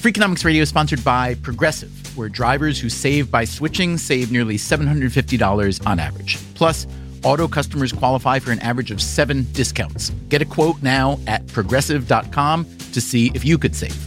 Freakonomics Radio is sponsored by Progressive, where drivers who save by switching save nearly $750 on average. Plus, auto customers qualify for an average of 7 discounts. Get a quote now at progressive.com to see if you could save.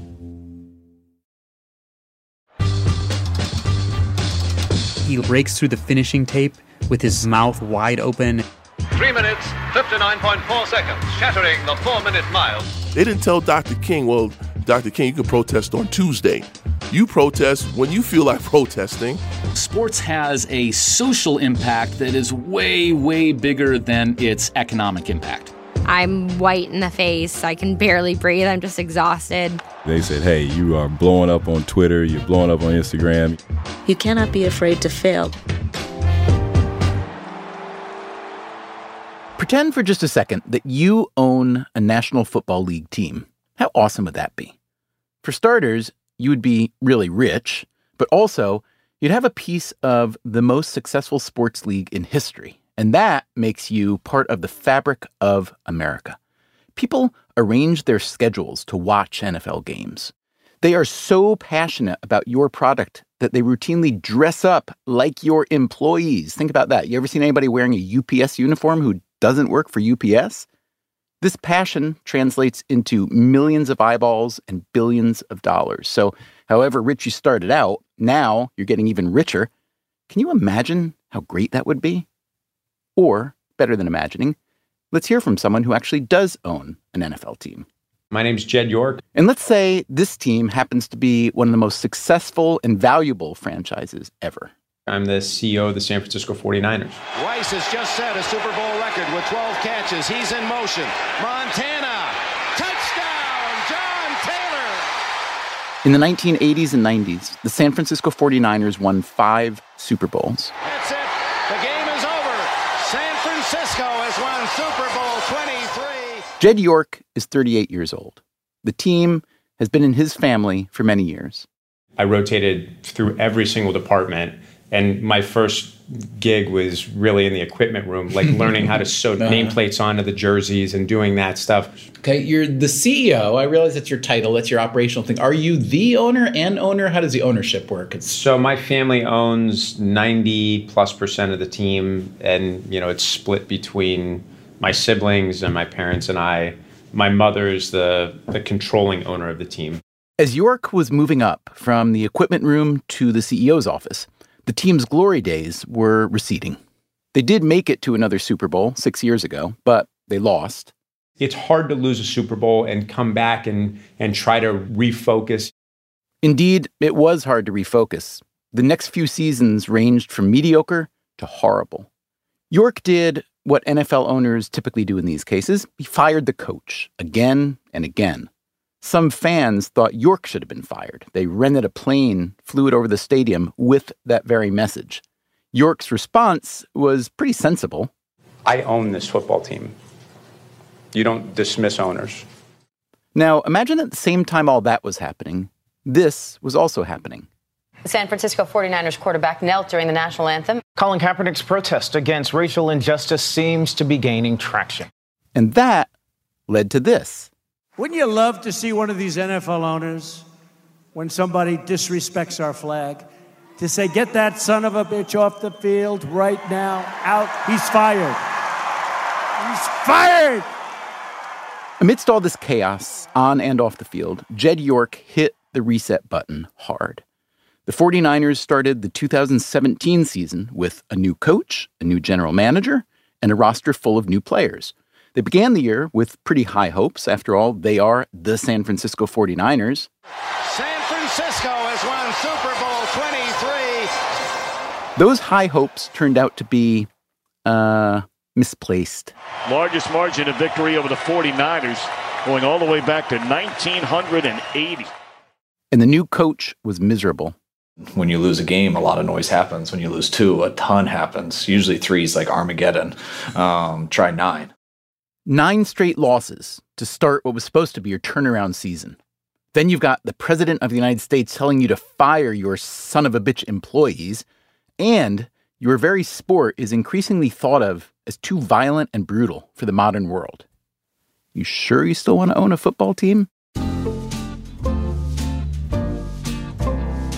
He breaks through the finishing tape with his mouth wide open. 3 minutes, 59.4 seconds, shattering the 4-minute mile. They didn't tell Dr. King, well, Dr. King, you can protest on Tuesday. You protest when you feel like protesting. Sports has a social impact that is way, way bigger than its economic impact. I'm white in the face. I can barely breathe. I'm just exhausted. They said, hey, you are blowing up on Twitter. You're blowing up on Instagram. You cannot be afraid to fail. Pretend for just a second that you own a National Football League team. How awesome would that be? For starters, you would be really rich, but also you'd have a piece of the most successful sports league in history. And that makes you part of the fabric of America. People arrange their schedules to watch NFL games. They are so passionate about your product that they routinely dress up like your employees. Think about that. You ever seen anybody wearing a UPS uniform who doesn't work for UPS? This passion translates into millions of eyeballs and billions of dollars. So however rich you started out, now you're getting even richer. Can you imagine how great that would be? Or, better than imagining, let's hear from someone who actually does own an NFL team. My name's Jed York. And let's say this team happens to be one of the most successful and valuable franchises ever. I'm the CEO of the San Francisco 49ers. Rice has just set a Super Bowl record with 12 catches. He's in motion. Montana! Touchdown, John Taylor! In the 1980s and 90s, the San Francisco 49ers won 5 Super Bowls. That's it. The game is over. San Francisco has won Super Bowl 23. Jed York is 38 years old. The team has been in his family for many years. I rotated through every single department, and my first gig was really in the equipment room, like learning how to sew nameplates onto the jerseys and doing that stuff. Okay, you're the CEO. I realize that's your title. That's your operational thing. Are you the owner? How does the ownership work? So my family owns 90+% of the team, and it's split between my siblings and my parents and I. My mother's the controlling owner of the team. As York was moving up from the equipment room to the CEO's office, the team's glory days were receding. They did make it to another Super Bowl 6 years ago, but they lost. It's hard to lose a Super Bowl and come back and try to refocus. Indeed, it was hard to refocus. The next few seasons ranged from mediocre to horrible. York did what NFL owners typically do in these cases. He fired the coach again and again. Some fans thought York should have been fired. They rented a plane, flew it over the stadium with that very message. York's response was pretty sensible. I own this football team. You don't dismiss owners. Now, imagine at the same time all that was happening, this was also happening. The San Francisco 49ers quarterback knelt during the national anthem. Colin Kaepernick's protest against racial injustice seems to be gaining traction. And that led to this. Wouldn't you love to see one of these NFL owners, when somebody disrespects our flag, to say, get that son of a bitch off the field right now, out, he's fired. He's fired! Amidst all this chaos, on and off the field, Jed York hit the reset button hard. The 49ers started the 2017 season with a new coach, a new general manager, and a roster full of new players. They began the year with pretty high hopes. After all, they are the San Francisco 49ers. San Francisco has won Super Bowl 23. Those high hopes turned out to be misplaced. Largest margin of victory over the 49ers going all the way back to 1980. And the new coach was miserable. When you lose a game, a lot of noise happens. When you lose two, a ton happens. Usually threes like Armageddon. Try nine. 9 straight losses to start what was supposed to be your turnaround season. Then you've got the president of the United States telling you to fire your son-of-a-bitch employees. And your very sport is increasingly thought of as too violent and brutal for the modern world. You sure you still want to own a football team?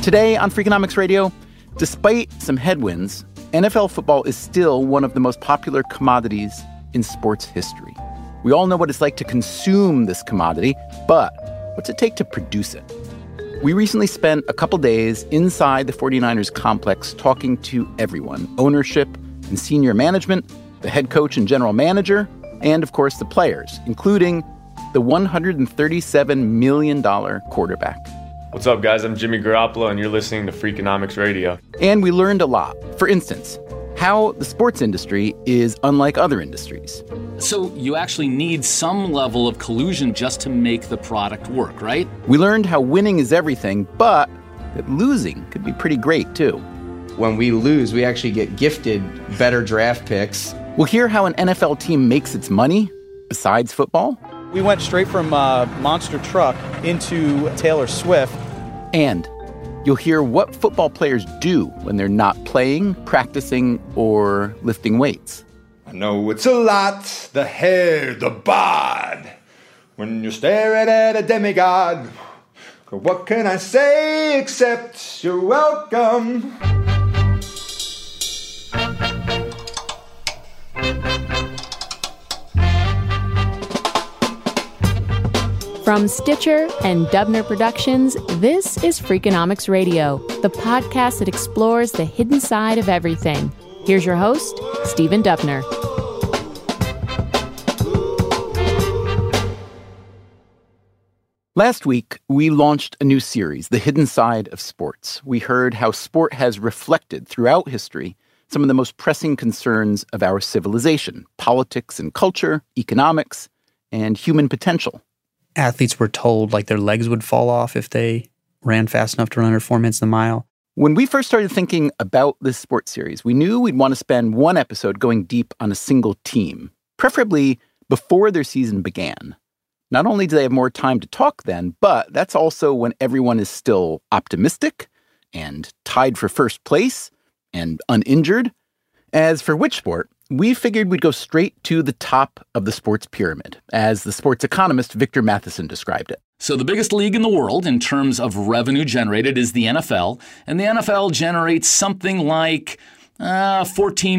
Today on Freakonomics Radio, despite some headwinds, NFL football is still one of the most popular commodities in sports history. We all know what it's like to consume this commodity, but what's it take to produce it? We recently spent a couple days inside the 49ers complex talking to everyone, ownership and senior management, the head coach and general manager, and of course the players, including the $137 million quarterback. What's up, guys? I'm Jimmy Garoppolo, and you're listening to Freakonomics Radio. And we learned a lot. For instance, how the sports industry is unlike other industries. So you actually need some level of collusion just to make the product work, right? We learned how winning is everything, but that losing could be pretty great, too. When we lose, we actually get gifted better draft picks. We'll hear how an NFL team makes its money, besides football. We went straight from Monster Truck into Taylor Swift. And you'll hear what football players do when they're not playing, practicing, or lifting weights. I know it's a lot, the hair, the bod, when you're staring at a demigod. But what can I say except you're welcome? From Stitcher and Dubner Productions, this is Freakonomics Radio, the podcast that explores the hidden side of everything. Here's your host, Stephen Dubner. Last week, we launched a new series, The Hidden Side of Sports. We heard how sport has reflected throughout history some of the most pressing concerns of our civilization, politics and culture, economics, and human potential. Athletes were told like their legs would fall off if they ran fast enough to run under 4 minutes a mile. When we first started thinking about this sports series, we knew we'd want to spend one episode going deep on a single team, preferably before their season began. Not only do they have more time to talk then, but that's also when everyone is still optimistic and tied for first place and uninjured. As for which sport, we figured we'd go straight to the top of the sports pyramid, as the sports economist Victor Matheson described it. So the biggest league in the world in terms of revenue generated is the NFL, and the NFL generates something like $14,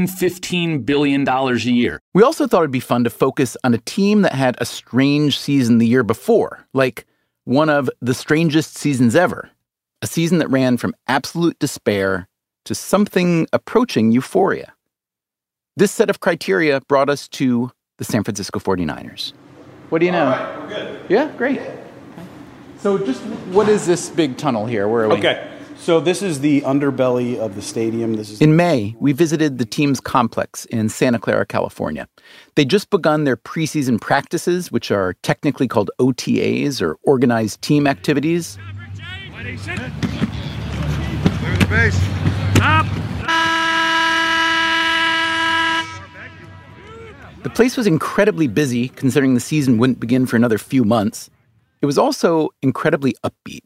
$15 billion a year. We also thought it'd be fun to focus on a team that had a strange season the year before, like one of the strangest seasons ever, a season that ran from absolute despair to something approaching euphoria. This set of criteria brought us to the San Francisco 49ers. What do you know? All right, we're good. Yeah, great. Okay. So just what is this big tunnel here? Where are we? Okay, so this is the underbelly of the stadium. In May, we visited the team's complex in Santa Clara, California. They'd just begun their preseason practices, which are technically called OTAs, or Organized Team Activities. Clear the base. Up. The place was incredibly busy, considering the season wouldn't begin for another few months. It was also incredibly upbeat.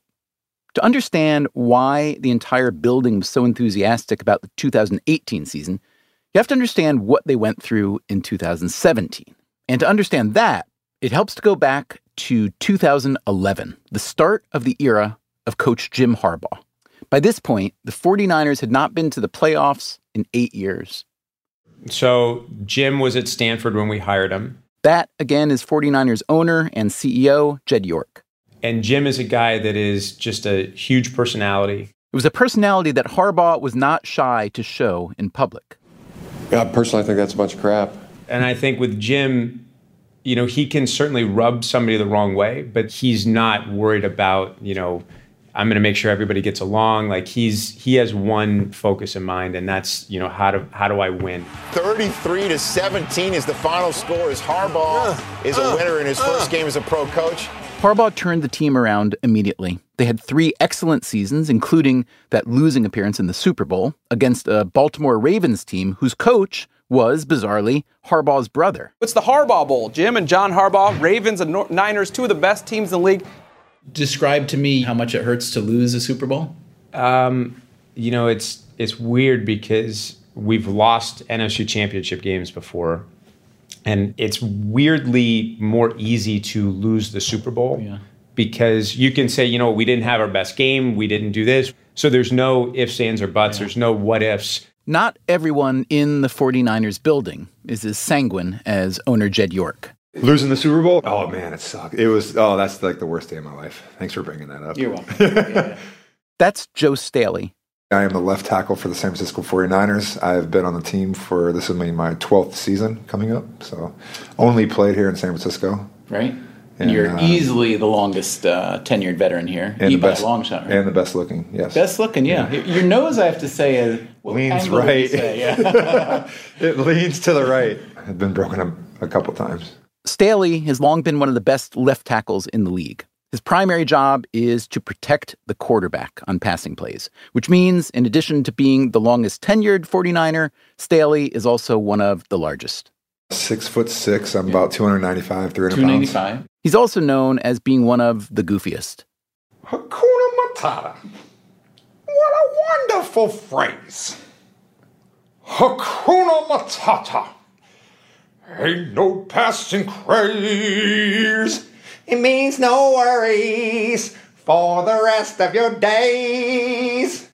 To understand why the entire building was so enthusiastic about the 2018 season, you have to understand what they went through in 2017. And to understand that, it helps to go back to 2011, the start of the era of Coach Jim Harbaugh. By this point, the 49ers had not been to the playoffs in 8 years. So Jim was at Stanford when we hired him. That, again, is 49ers owner and CEO, Jed York. And Jim is a guy that is just a huge personality. It was a personality that Harbaugh was not shy to show in public. Yeah, personally, I think that's a bunch of crap. And I think with Jim, you know, he can certainly rub somebody the wrong way, but he's not worried about, you know, I'm going to make sure everybody gets along. Like he has one focus in mind, and that's, you know, how do I win? 33-17 is the final score as Harbaugh is a winner in his first game as a pro coach. Harbaugh turned the team around immediately. They had three excellent seasons, including that losing appearance in the Super Bowl against a Baltimore Ravens team whose coach was, bizarrely, Harbaugh's brother. It's the Harbaugh Bowl. Jim and John Harbaugh, Ravens and Niners, two of the best teams in the league. Describe to me how much it hurts to lose a Super Bowl. You know, it's weird because we've lost NFC championship games before, and it's weirdly more easy to lose the Super Bowl because you can say, you know, we didn't have our best game, we didn't do this. So there's no ifs, ands, or buts. Yeah. There's no what ifs. Not everyone in the 49ers building is as sanguine as owner Jed York. Losing the Super Bowl? Oh, man, it sucked. It was, that's like the worst day of my life. Thanks for bringing that up. You're welcome. Yeah. That's Joe Staley. I am the left tackle for the San Francisco 49ers. I've been on the team for, this is my 12th season coming up, so only played here in San Francisco. Right. And you're easily the longest tenured veteran here. And the best, by a long shot. Right? And the best looking, yes. Best looking, yeah. Your nose, I have to say, is... Well, leans right. Say, yeah. It leans to the right. I've been broken up a couple times. Staley has long been one of the best left tackles in the league. His primary job is to protect the quarterback on passing plays, which means in addition to being the longest tenured 49er, Staley is also one of the largest. 6'6", I'm about 295, 300 pounds. He's also known as being one of the goofiest. Hakuna Matata. What a wonderful phrase. Hakuna Matata. Ain't no passing craze. It means no worries for the rest of your days.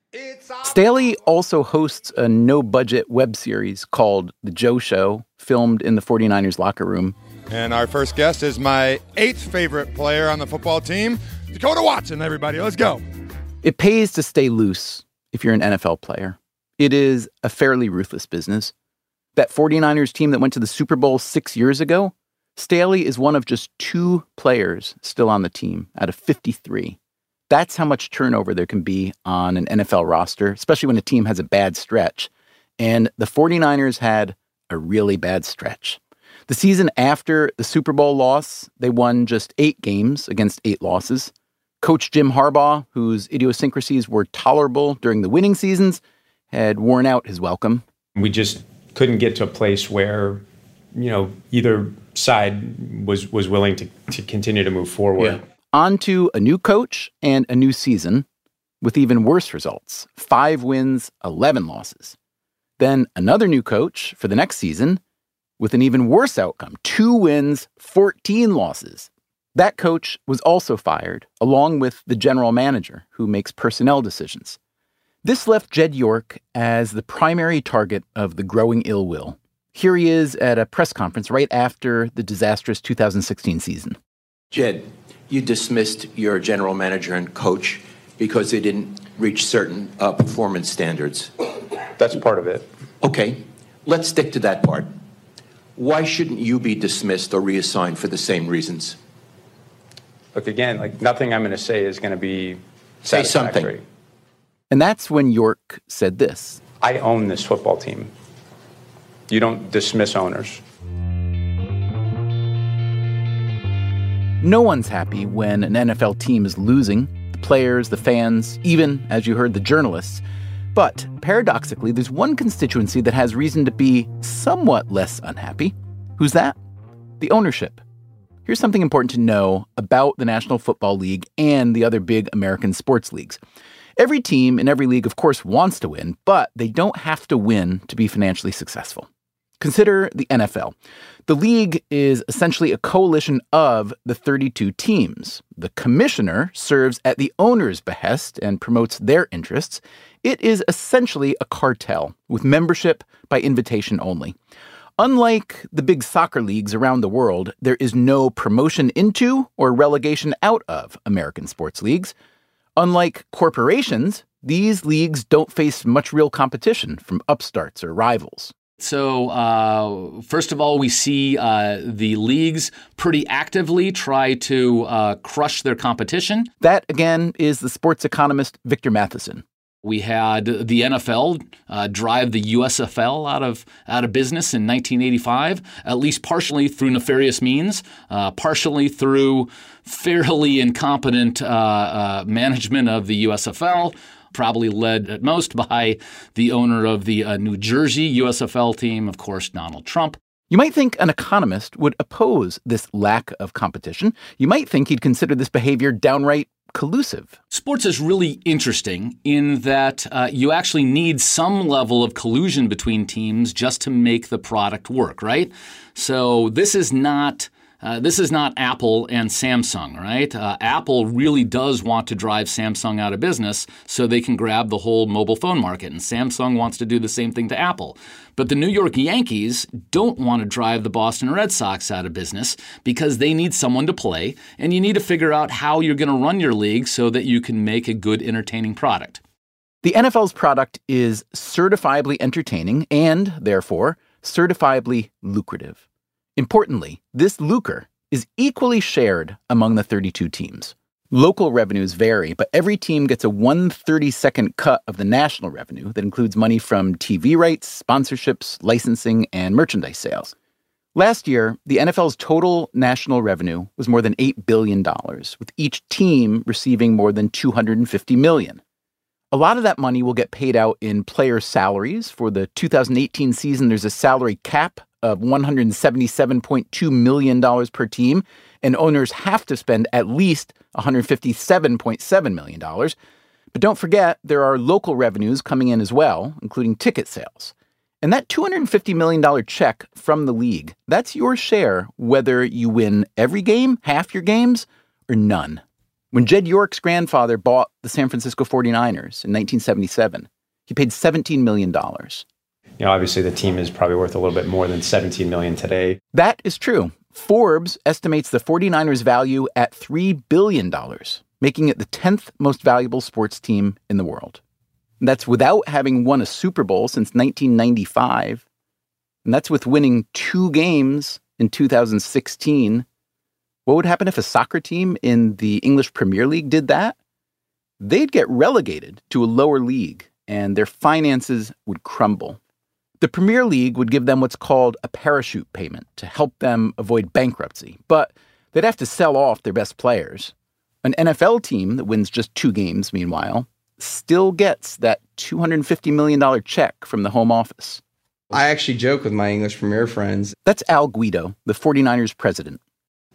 Staley also hosts a no-budget web series called The Joe Show, filmed in the 49ers locker room. And our first guest is my eighth favorite player on the football team, Dakota Watson, everybody. Let's go. It pays to stay loose if you're an NFL player. It is a fairly ruthless business. That 49ers team that went to the Super Bowl 6 years ago, Staley is one of just 2 players still on the team out of 53. That's how much turnover there can be on an NFL roster, especially when a team has a bad stretch. And the 49ers had a really bad stretch. The season after the Super Bowl loss, they won just 8 games against 8 losses. Coach Jim Harbaugh, whose idiosyncrasies were tolerable during the winning seasons, had worn out his welcome. We just couldn't get to a place where, you know, either side was willing to continue to move forward. Yeah. On to a new coach and a new season with even worse results. 5 wins, 11 losses. Then another new coach for the next season with an even worse outcome. 2 wins, 14 losses. That coach was also fired, along with the general manager who makes personnel decisions. This left Jed York as the primary target of the growing ill will. Here he is at a press conference right after the disastrous 2016 season. Jed, you dismissed your general manager and coach because they didn't reach certain performance standards. That's part of it. Okay, let's stick to that part. Why shouldn't you be dismissed or reassigned for the same reasons? Look, again, like nothing I'm going to say is going to be satisfactory. Say something. And that's when York said this. I own this football team. You don't dismiss owners. No one's happy when an NFL team is losing. The players, the fans, even, as you heard, the journalists. But paradoxically, there's one constituency that has reason to be somewhat less unhappy. Who's that? The ownership. Here's something important to know about the National Football League and the other big American sports leagues. Every team in every league, of course, wants to win, but they don't have to win to be financially successful. Consider the NFL. The league is essentially a coalition of the 32 teams. The commissioner serves at the owner's behest and promotes their interests. It is essentially a cartel with membership by invitation only. Unlike the big soccer leagues around the world, there is no promotion into or relegation out of American sports leagues. Unlike corporations, these leagues don't face much real competition from upstarts or rivals. So first of all, we see the leagues pretty actively try to crush their competition. That, again, is the sports economist Victor Matheson. We had the NFL drive the USFL out of business in 1985, at least partially through nefarious means, partially through fairly incompetent management of the USFL, probably led at most by the owner of the New Jersey USFL team, of course, Donald Trump. You might think an economist would oppose this lack of competition. You might think he'd consider this behavior downright collusive. Sports is really interesting in that you actually need some level of collusion between teams just to make the product work, right? So this is not Apple and Samsung, right? Apple really does want to drive Samsung out of business so they can grab the whole mobile phone market, and Samsung wants to do the same thing to Apple. But the New York Yankees don't want to drive the Boston Red Sox out of business because they need someone to play, and you need to figure out how you're going to run your league so that you can make a good, entertaining product. The NFL's product is certifiably entertaining and, therefore, certifiably lucrative. Importantly, this lucre is equally shared among the 32 teams. Local revenues vary, but every team gets a 1/32nd cut of the national revenue that includes money from TV rights, sponsorships, licensing, and merchandise sales. Last year, the NFL's total national revenue was more than $8 billion, with each team receiving more than $250 million. A lot of that money will get paid out in player salaries. For the 2018 season, there's a salary cap of $177.2 million per team, and owners have to spend at least $157.7 million. But don't forget, there are local revenues coming in as well, including ticket sales. And that $250 million check from the league, that's your share whether you win every game, half your games, or none. When Jed York's grandfather bought the San Francisco 49ers in 1977, he paid $17 million. You know, obviously, the team is probably worth a little bit more than $17 million today. That is true. Forbes estimates the 49ers' value at $3 billion, making it the 10th most valuable sports team in the world. And that's without having won a Super Bowl since 1995. And that's with winning 2 games in 2016. What would happen if a soccer team in the English Premier League did that? They'd get relegated to a lower league, and their finances would crumble. The Premier League would give them what's called a parachute payment to help them avoid bankruptcy, but they'd have to sell off their best players. An NFL team that wins just 2 games, meanwhile, still gets that $250 million check from the home office. I actually joke with my English Premier friends. That's Al Guido, the 49ers president.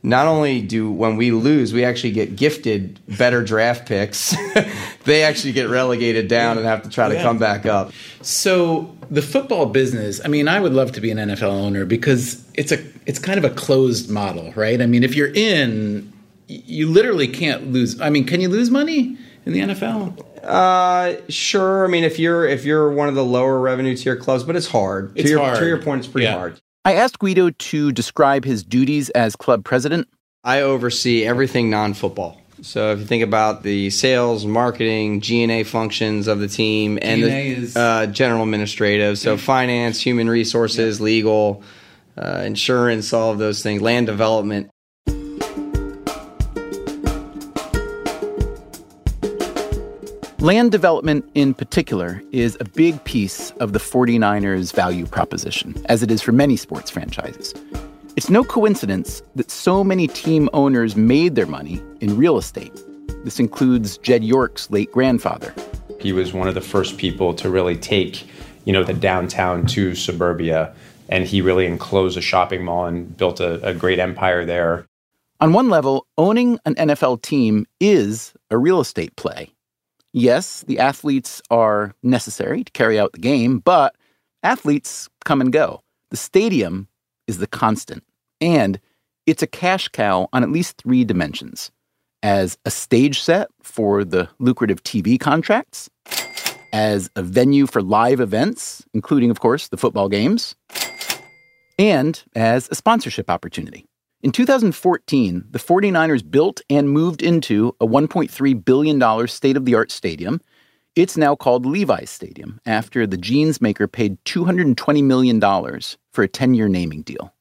Not only do, when we lose, we actually get gifted better draft picks. They actually get relegated down and have to try to come back up. So the football business, I mean, I would love to be an NFL owner because it's kind of a closed model, right? I mean, if you're in, you literally can't lose. I mean, can you lose money in the NFL? Sure. I mean, if you're one of the lower revenue tier clubs, but it's hard. To your point, it's pretty hard. I asked Guido to describe his duties as club president. I oversee everything non-football. So if you think about the sales, marketing, G&A functions of the team, and the general administrative, so finance, human resources, legal, insurance, all of those things, land development. Land development in particular is a big piece of the 49ers' value proposition, as it is for many sports franchises. It's no coincidence that so many team owners made their money in real estate. This includes Jed York's late grandfather. He was one of the first people to really take, the downtown to suburbia, and he really enclosed a shopping mall and built a great empire there. On one level, owning an NFL team is a real estate play. Yes, the athletes are necessary to carry out the game, but athletes come and go. The stadium is the constant, and it's a cash cow on at least 3 dimensions. As a stage set for the lucrative TV contracts, as a venue for live events, including, of course, the football games, and as a sponsorship opportunity. In 2014, the 49ers built and moved into a $1.3 billion state-of-the-art stadium. It's now called Levi's Stadium, after the jeans maker paid $220 million for a 10-year naming deal.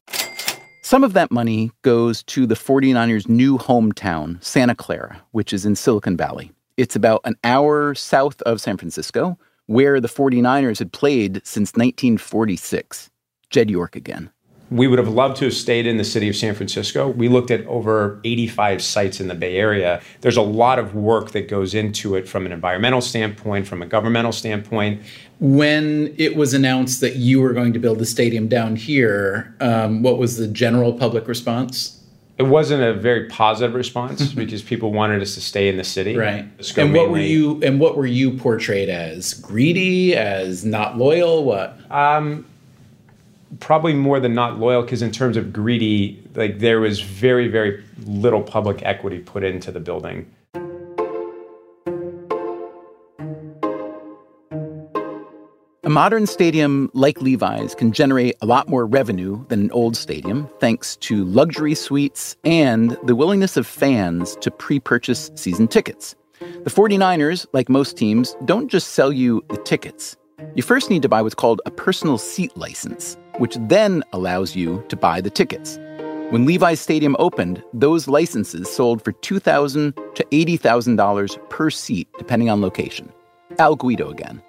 Some of that money goes to the 49ers' new hometown, Santa Clara, which is in Silicon Valley. It's about an hour south of San Francisco, where the 49ers had played since 1946. Jed York again. We would have loved to have stayed in the city of San Francisco. We looked at over 85 sites in the Bay Area. There's a lot of work that goes into it from an environmental standpoint, from a governmental standpoint. When it was announced that you were going to build the stadium down here, what was the general public response? It wasn't a very positive response because people wanted us to stay in the city. Right. And what were you portrayed as? Greedy, as not loyal, what? Probably more than not loyal, because in terms of greedy, like, there was very, very little public equity put into the building. A modern stadium like Levi's can generate a lot more revenue than an old stadium, thanks to luxury suites and the willingness of fans to pre-purchase season tickets. The 49ers, like most teams, don't just sell you the tickets. You first need to buy what's called a personal seat license, which then allows you to buy the tickets. When Levi's Stadium opened, those licenses sold for $2,000 to $80,000 per seat, depending on location. Al Guido again.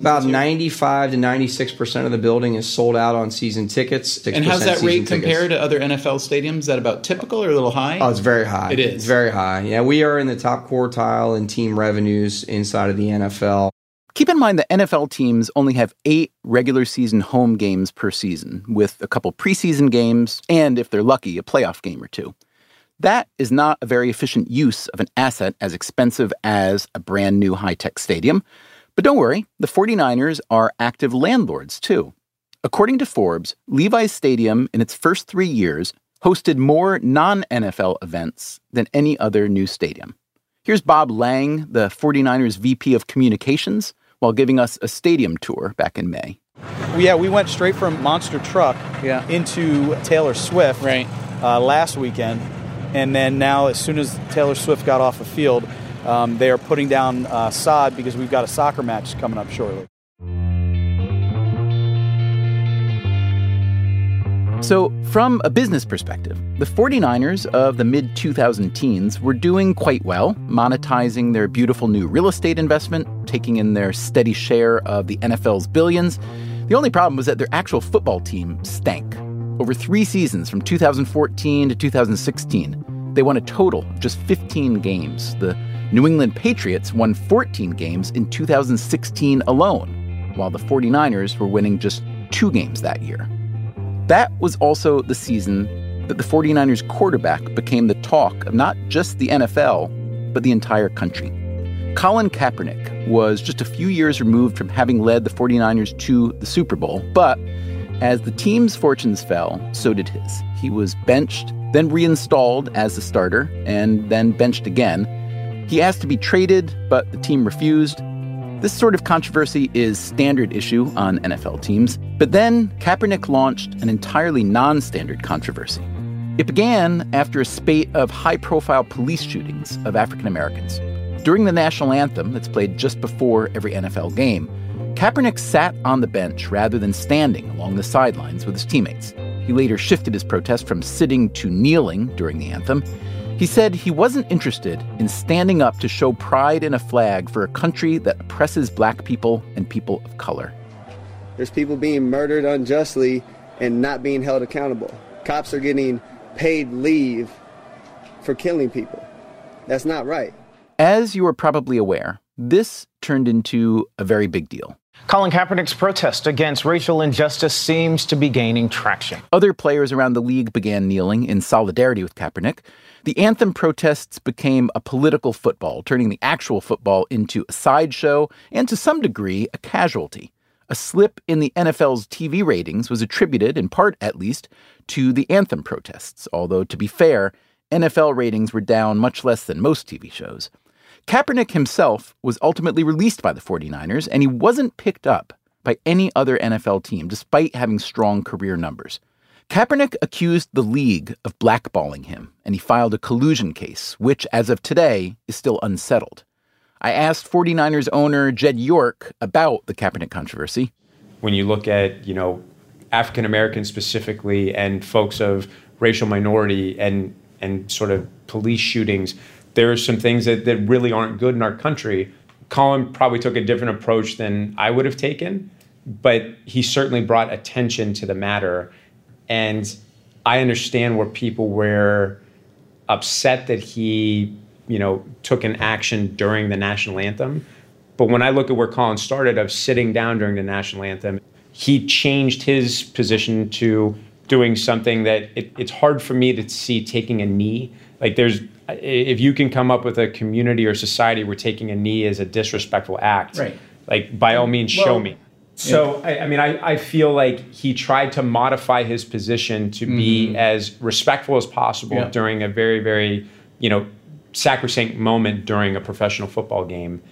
About 95 to 96% of the building is sold out on season tickets. And how's that rate compare to other NFL stadiums? Is that about typical or a little high? Oh, it's very high. It is. It's very high. Yeah, we are in the top quartile in team revenues inside of the NFL. Keep in mind that NFL teams only have 8 regular season home games per season, with a couple preseason games and, if they're lucky, a playoff game or two. That is not a very efficient use of an asset as expensive as a brand new high-tech stadium. But don't worry, the 49ers are active landlords, too. According to Forbes, Levi's Stadium, in its first 3 years, hosted more non-NFL events than any other new stadium. Here's Bob Lang, the 49ers VP of Communications, while giving us a stadium tour back in May. Yeah, we went straight from Monster Truck into Taylor Swift last weekend. And then now, as soon as Taylor Swift got off the field, they are putting down sod because we've got a soccer match coming up shortly. So from a business perspective, the 49ers of the mid-2000 teens were doing quite well, monetizing their beautiful new real estate investment, taking in their steady share of the NFL's billions. The only problem was that their actual football team stank. Over 3 seasons, from 2014 to 2016, they won a total of just 15 games. The New England Patriots won 14 games in 2016 alone, while the 49ers were winning just 2 games that year. That was also the season that the 49ers quarterback became the talk of not just the NFL, but the entire country. Colin Kaepernick was just a few years removed from having led the 49ers to the Super Bowl, but as the team's fortunes fell, so did his. He was benched, then reinstalled as the starter, and then benched again. He asked to be traded, but the team refused. This sort of controversy is standard issue on NFL teams. But then Kaepernick launched an entirely non-standard controversy. It began after a spate of high-profile police shootings of African Americans. During the national anthem that's played just before every NFL game, Kaepernick sat on the bench rather than standing along the sidelines with his teammates. He later shifted his protest from sitting to kneeling during the anthem. He said he wasn't interested in standing up to show pride in a flag for a country that oppresses black people and people of color. There's people being murdered unjustly and not being held accountable. Cops are getting paid leave for killing people. That's not right. As you are probably aware, this turned into a very big deal. Colin Kaepernick's protest against racial injustice seems to be gaining traction. Other players around the league began kneeling in solidarity with Kaepernick. The anthem protests became a political football, turning the actual football into a sideshow and, to some degree, a casualty. A slip in the NFL's TV ratings was attributed, in part at least, to the anthem protests, although, to be fair, NFL ratings were down much less than most TV shows. Kaepernick himself was ultimately released by the 49ers, and he wasn't picked up by any other NFL team, despite having strong career numbers. Kaepernick accused the league of blackballing him, and he filed a collusion case, which, as of today, is still unsettled. I asked 49ers owner Jed York about the Kaepernick controversy. When you look at, African-Americans specifically and folks of racial minority and sort of police shootings, there are some things that really aren't good in our country. Colin probably took a different approach than I would have taken, but he certainly brought attention to the matter. And I understand where people were upset that he, took an action during the national anthem. But when I look at where Colin started of sitting down during the national anthem, he changed his position to doing something that it's hard for me to see taking a knee. If you can come up with a community or society where taking a knee is a disrespectful act, right, by all means, show me. So, yeah. I feel like he tried to modify his position to be as respectful as possible during a very, very, sacrosanct moment during a professional football game.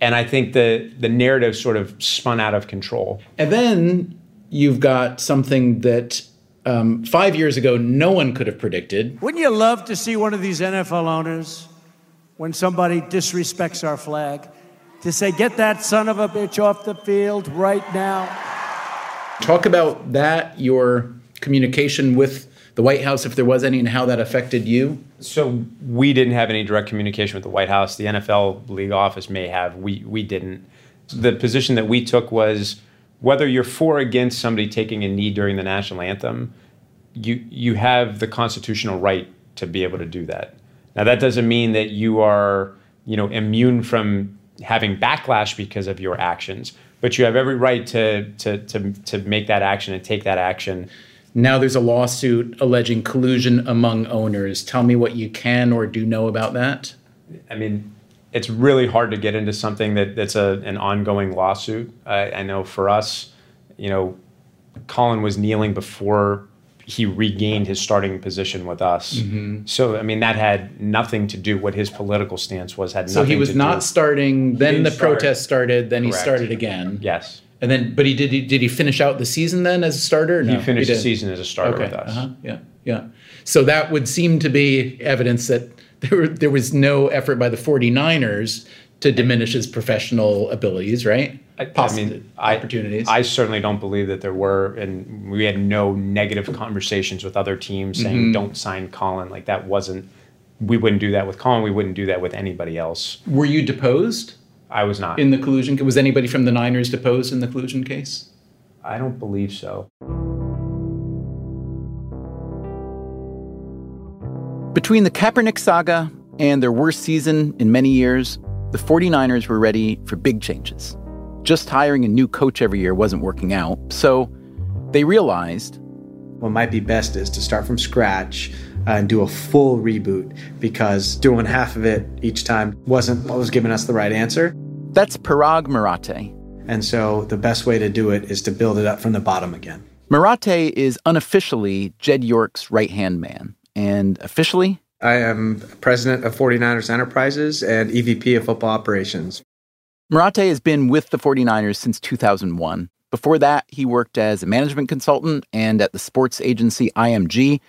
And I think the narrative sort of spun out of control. And then you've got something that 5 years ago no one could have predicted. Wouldn't you love to see one of these NFL owners, when somebody disrespects our flag, to say, get that son of a bitch off the field right now? Talk about that, your communication with the White House, if there was any, and how that affected you. So we didn't have any direct communication with the White House. The NFL league office may have. We didn't. The position that we took was, whether you're for or against somebody taking a knee during the national anthem, you have the constitutional right to be able to do that. Now, that doesn't mean that you are, immune from having backlash because of your actions, but you have every right to make that action and take that action. Now there's a lawsuit alleging collusion among owners. Tell me what you can or do know about that. It's really hard to get into something that's an ongoing lawsuit. I know for us, Colin was kneeling before he regained his starting position with us. Mm-hmm. So, that had nothing to do what his political stance was. So he was not starting, then the protest started, then he started again. Yes. And then, but did he finish out the season then as a starter? No, he finished the season as a starter with us. Uh-huh. Yeah. So that would seem to be evidence that there was no effort by the 49ers to diminish his professional abilities, right? Opportunities. I certainly don't believe that there were, and we had no negative conversations with other teams saying don't sign Colin. We wouldn't do that with Colin. We wouldn't do that with anybody else. Were you deposed? I was not. In the collusion, was anybody from the Niners deposed in the collusion case? I don't believe so. Between the Kaepernick saga and their worst season in many years, the 49ers were ready for big changes. Just hiring a new coach every year wasn't working out, so they realized what might be best is to start from scratch and do a full reboot, because doing half of it each time wasn't what was giving us the right answer. That's Parag Marathe. And so the best way to do it is to build it up from the bottom again. Marathe is unofficially Jed York's right-hand man, and officially, I am president of 49ers Enterprises and EVP of football operations. Marathe has been with the 49ers since 2001. Before that, he worked as a management consultant and at the sports agency IMG.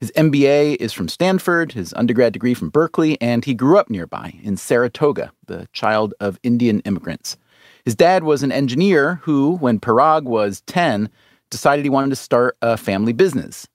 His MBA is from Stanford, his undergrad degree from Berkeley, and he grew up nearby in Saratoga, the child of Indian immigrants. His dad was an engineer who, when Parag was 10, decided he wanted to start a family business.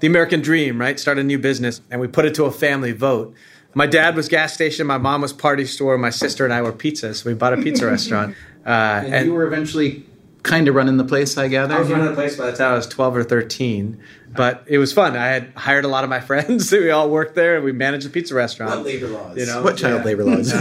The American dream, right? Start a new business, and we put it to a family vote. My dad was gas station, my mom was party store, my sister and I were pizza, so we bought a pizza restaurant. And you were eventually kind of running the place, I gather? I was running the place by the time I was 12 or 13, but it was fun. I had hired a lot of my friends, we all worked there, and we managed a pizza restaurant. What labor laws? What child labor laws?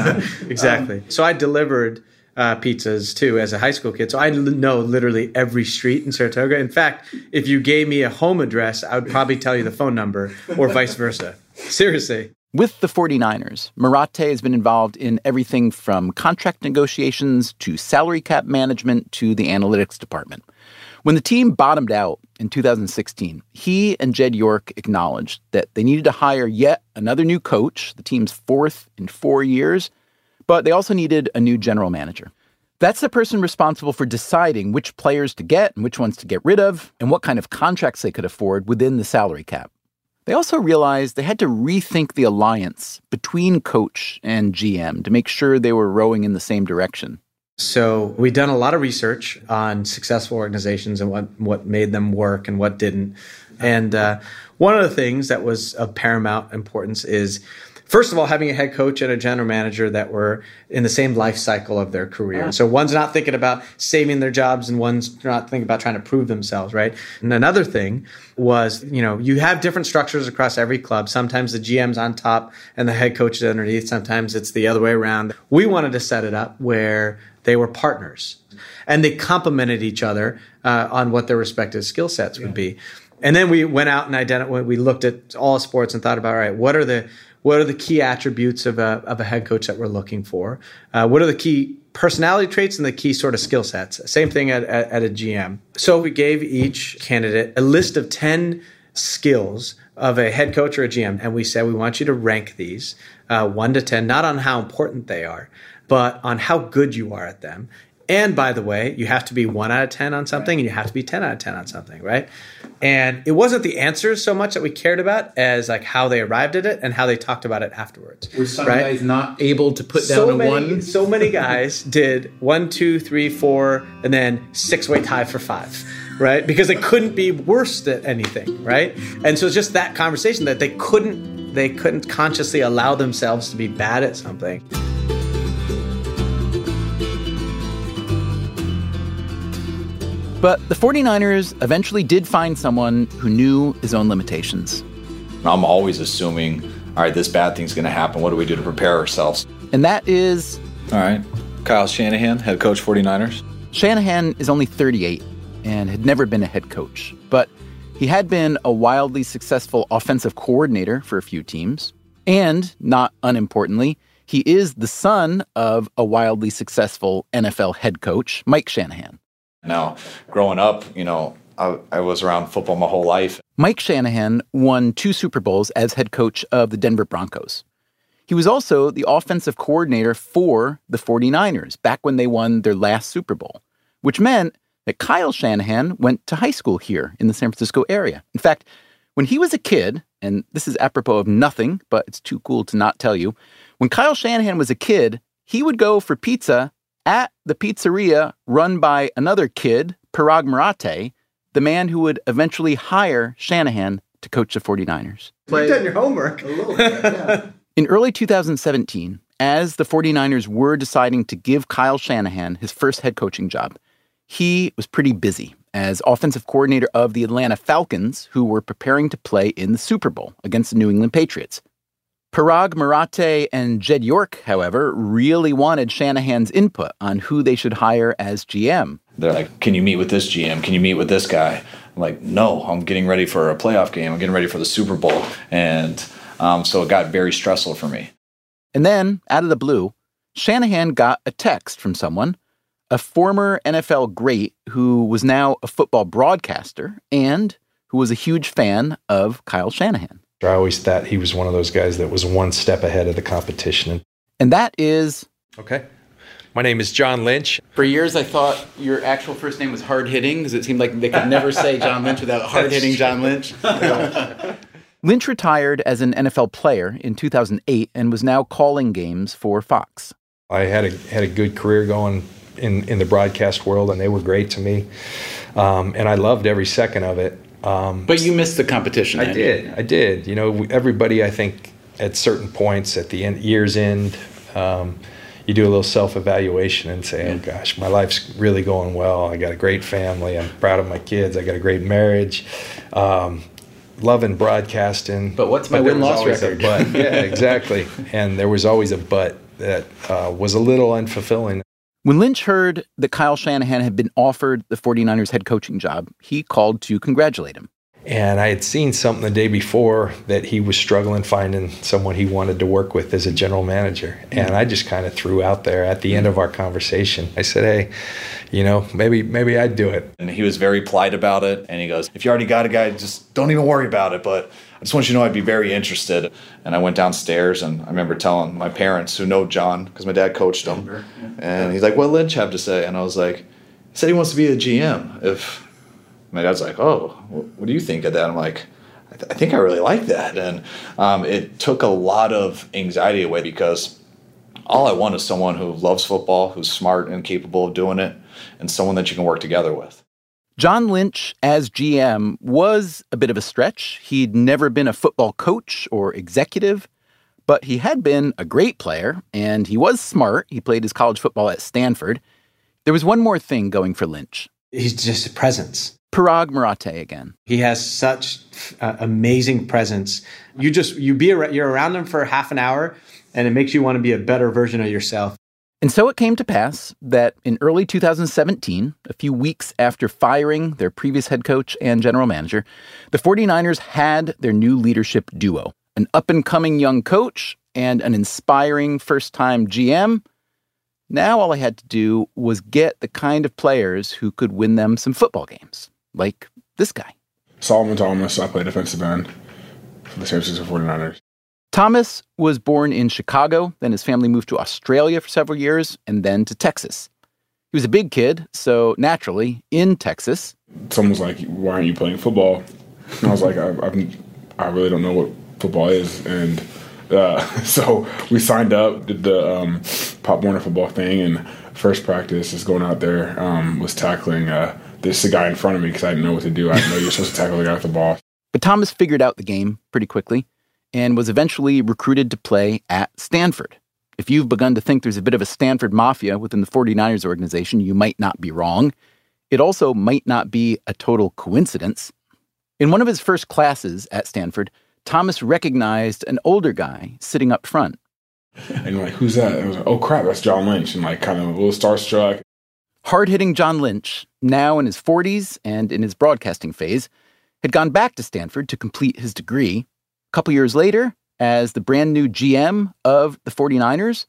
Exactly. So I delivered pizzas too as a high school kid. So I know literally every street in Saratoga. In fact, if you gave me a home address, I would probably tell you the phone number or vice versa. Seriously. With the 49ers, Marathe has been involved in everything from contract negotiations to salary cap management to the analytics department. When the team bottomed out in 2016, he and Jed York acknowledged that they needed to hire yet another new coach, the team's fourth in 4 years, but they also needed a new general manager. That's the person responsible for deciding which players to get and which ones to get rid of and what kind of contracts they could afford within the salary cap. They also realized they had to rethink the alliance between coach and GM to make sure they were rowing in the same direction. So we've done a lot of research on successful organizations and what made them work and what didn't. And one of the things that was of paramount importance is, first of all, having a head coach and a general manager that were in the same life cycle of their career. So one's not thinking about saving their jobs and one's not thinking about trying to prove themselves, right? And another thing was, you know, you have different structures across every club. Sometimes the GM's on top and the head coach is underneath. Sometimes it's the other way around. We wanted to set it up where they were partners and they complemented each other on what their respective skill sets would be. And then we went out and we looked at all sports and thought about, all right, what are the key attributes of a head coach that we're looking for? What are the key personality traits and the key sort of skill sets? Same thing at a GM. So we gave each candidate a list of 10 skills of a head coach or a GM. And we said, we want you to rank these 1 to 10, not on how important they are, but on how good you are at them. And by the way, you have to be 1 out of 10 on something, and you have to be 10 out of 10 on something, right? And it wasn't the answers so much that we cared about as like how they arrived at it and how they talked about it afterwards. Were some guys not able to put down one? So many guys did 1, 2, 3, 4, and then 6-way tie for 5, right? Because they couldn't be worse at anything, right? And so it's just that conversation that they couldn't consciously allow themselves to be bad at something. But the 49ers eventually did find someone who knew his own limitations. I'm always assuming, all right, this bad thing's going to happen. What do we do to prepare ourselves? And that is... all right, Kyle Shanahan, head coach 49ers. Shanahan is only 38 and had never been a head coach. But he had been a wildly successful offensive coordinator for a few teams. And, not unimportantly, he is the son of a wildly successful NFL head coach, Mike Shanahan. Now, growing up, you know, I was around football my whole life. Mike Shanahan won 2 Super Bowls as head coach of the Denver Broncos. He was also the offensive coordinator for the 49ers back when they won their last Super Bowl, which meant that Kyle Shanahan went to high school here in the San Francisco area. In fact, when he was a kid, and this is apropos of nothing, but it's too cool to not tell you, when Kyle Shanahan was a kid, he would go for pizza at the pizzeria run by another kid, Parag Marathe, the man who would eventually hire Shanahan to coach the 49ers. You've done your homework. A little bit, yeah. In early 2017, as the 49ers were deciding to give Kyle Shanahan his first head coaching job, he was pretty busy as offensive coordinator of the Atlanta Falcons, who were preparing to play in the Super Bowl against the New England Patriots. Parag Marathe and Jed York, however, really wanted Shanahan's input on who they should hire as GM. They're like, can you meet with this GM? Can you meet with this guy? I'm like, no, I'm getting ready for a playoff game. I'm getting ready for the Super Bowl. And so it got very stressful for me. And then, out of the blue, Shanahan got a text from someone, a former NFL great who was now a football broadcaster and who was a huge fan of Kyle Shanahan. I always thought he was one of those guys that was one step ahead of the competition. And that is... okay. My name is John Lynch. For years, I thought your actual first name was hard-hitting because it seemed like they could never say John Lynch without hard-hitting John Lynch. Lynch retired as an NFL player in 2008 and was now calling games for Fox. I had a good career going in the broadcast world, and they were great to me. And I loved every second of it. But you missed the competition. I did. You know, everybody, I think, at certain points, at the end, year's end, you do a little self-evaluation and say, oh, gosh, my life's really going well. I got a great family. I'm proud of my kids. I got a great marriage. Loving broadcasting. But what's my win-loss record? But. Yeah, exactly. And there was always a but that was a little unfulfilling. When Lynch heard that Kyle Shanahan had been offered the 49ers head coaching job, he called to congratulate him. And I had seen something the day before that he was struggling finding someone he wanted to work with as a general manager. And I just kind of threw out there at the end of our conversation. I said, hey, you know, maybe I'd do it. And he was very polite about it. And he goes, if you already got a guy, just don't even worry about it. But I just want you to know I'd be very interested. And I went downstairs and I remember telling my parents, who know John, because my dad coached him. Yeah. And he's like, what did Lynch have to say? And I was like, he said he wants to be a GM. My dad's like, oh, what do you think of that? I'm like, I think I really like that. And it took a lot of anxiety away, because all I want is someone who loves football, who's smart and capable of doing it, and someone that you can work together with. John Lynch, as GM, was a bit of a stretch. He'd never been a football coach or executive, but he had been a great player, and he was smart. He played his college football at Stanford. There was one more thing going for Lynch. He's just a presence. Parag Marathe again. He has such amazing presence. You're around him for half an hour, and it makes you want to be a better version of yourself. And so it came to pass that in early 2017, a few weeks after firing their previous head coach and general manager, the 49ers had their new leadership duo, an up-and-coming young coach and an inspiring first-time GM. Now all I had to do was get the kind of players who could win them some football games, like this guy. Solomon Thomas. I play defensive end for the San Francisco 49ers. Thomas was born in Chicago, then his family moved to Australia for several years, and then to Texas. He was a big kid, so naturally, in Texas. Someone was like, why aren't you playing football? And I was like, I really don't know what football is. And so we signed up, did the Pop Warner football thing, and first practice, just going out there, was tackling this guy in front of me because I didn't know what to do. I didn't know you're supposed to tackle the guy with the ball. But Thomas figured out the game pretty quickly and was eventually recruited to play at Stanford. If you've begun to think there's a bit of a Stanford mafia within the 49ers organization, you might not be wrong. It also might not be a total coincidence. In one of his first classes at Stanford, Thomas recognized an older guy sitting up front. And like, who's that? And I was like, oh crap, that's John Lynch. And like, kind of a little starstruck. Hard-hitting John Lynch, now in his 40s and in his broadcasting phase, had gone back to Stanford to complete his degree. Couple years later, as the brand new GM of the 49ers,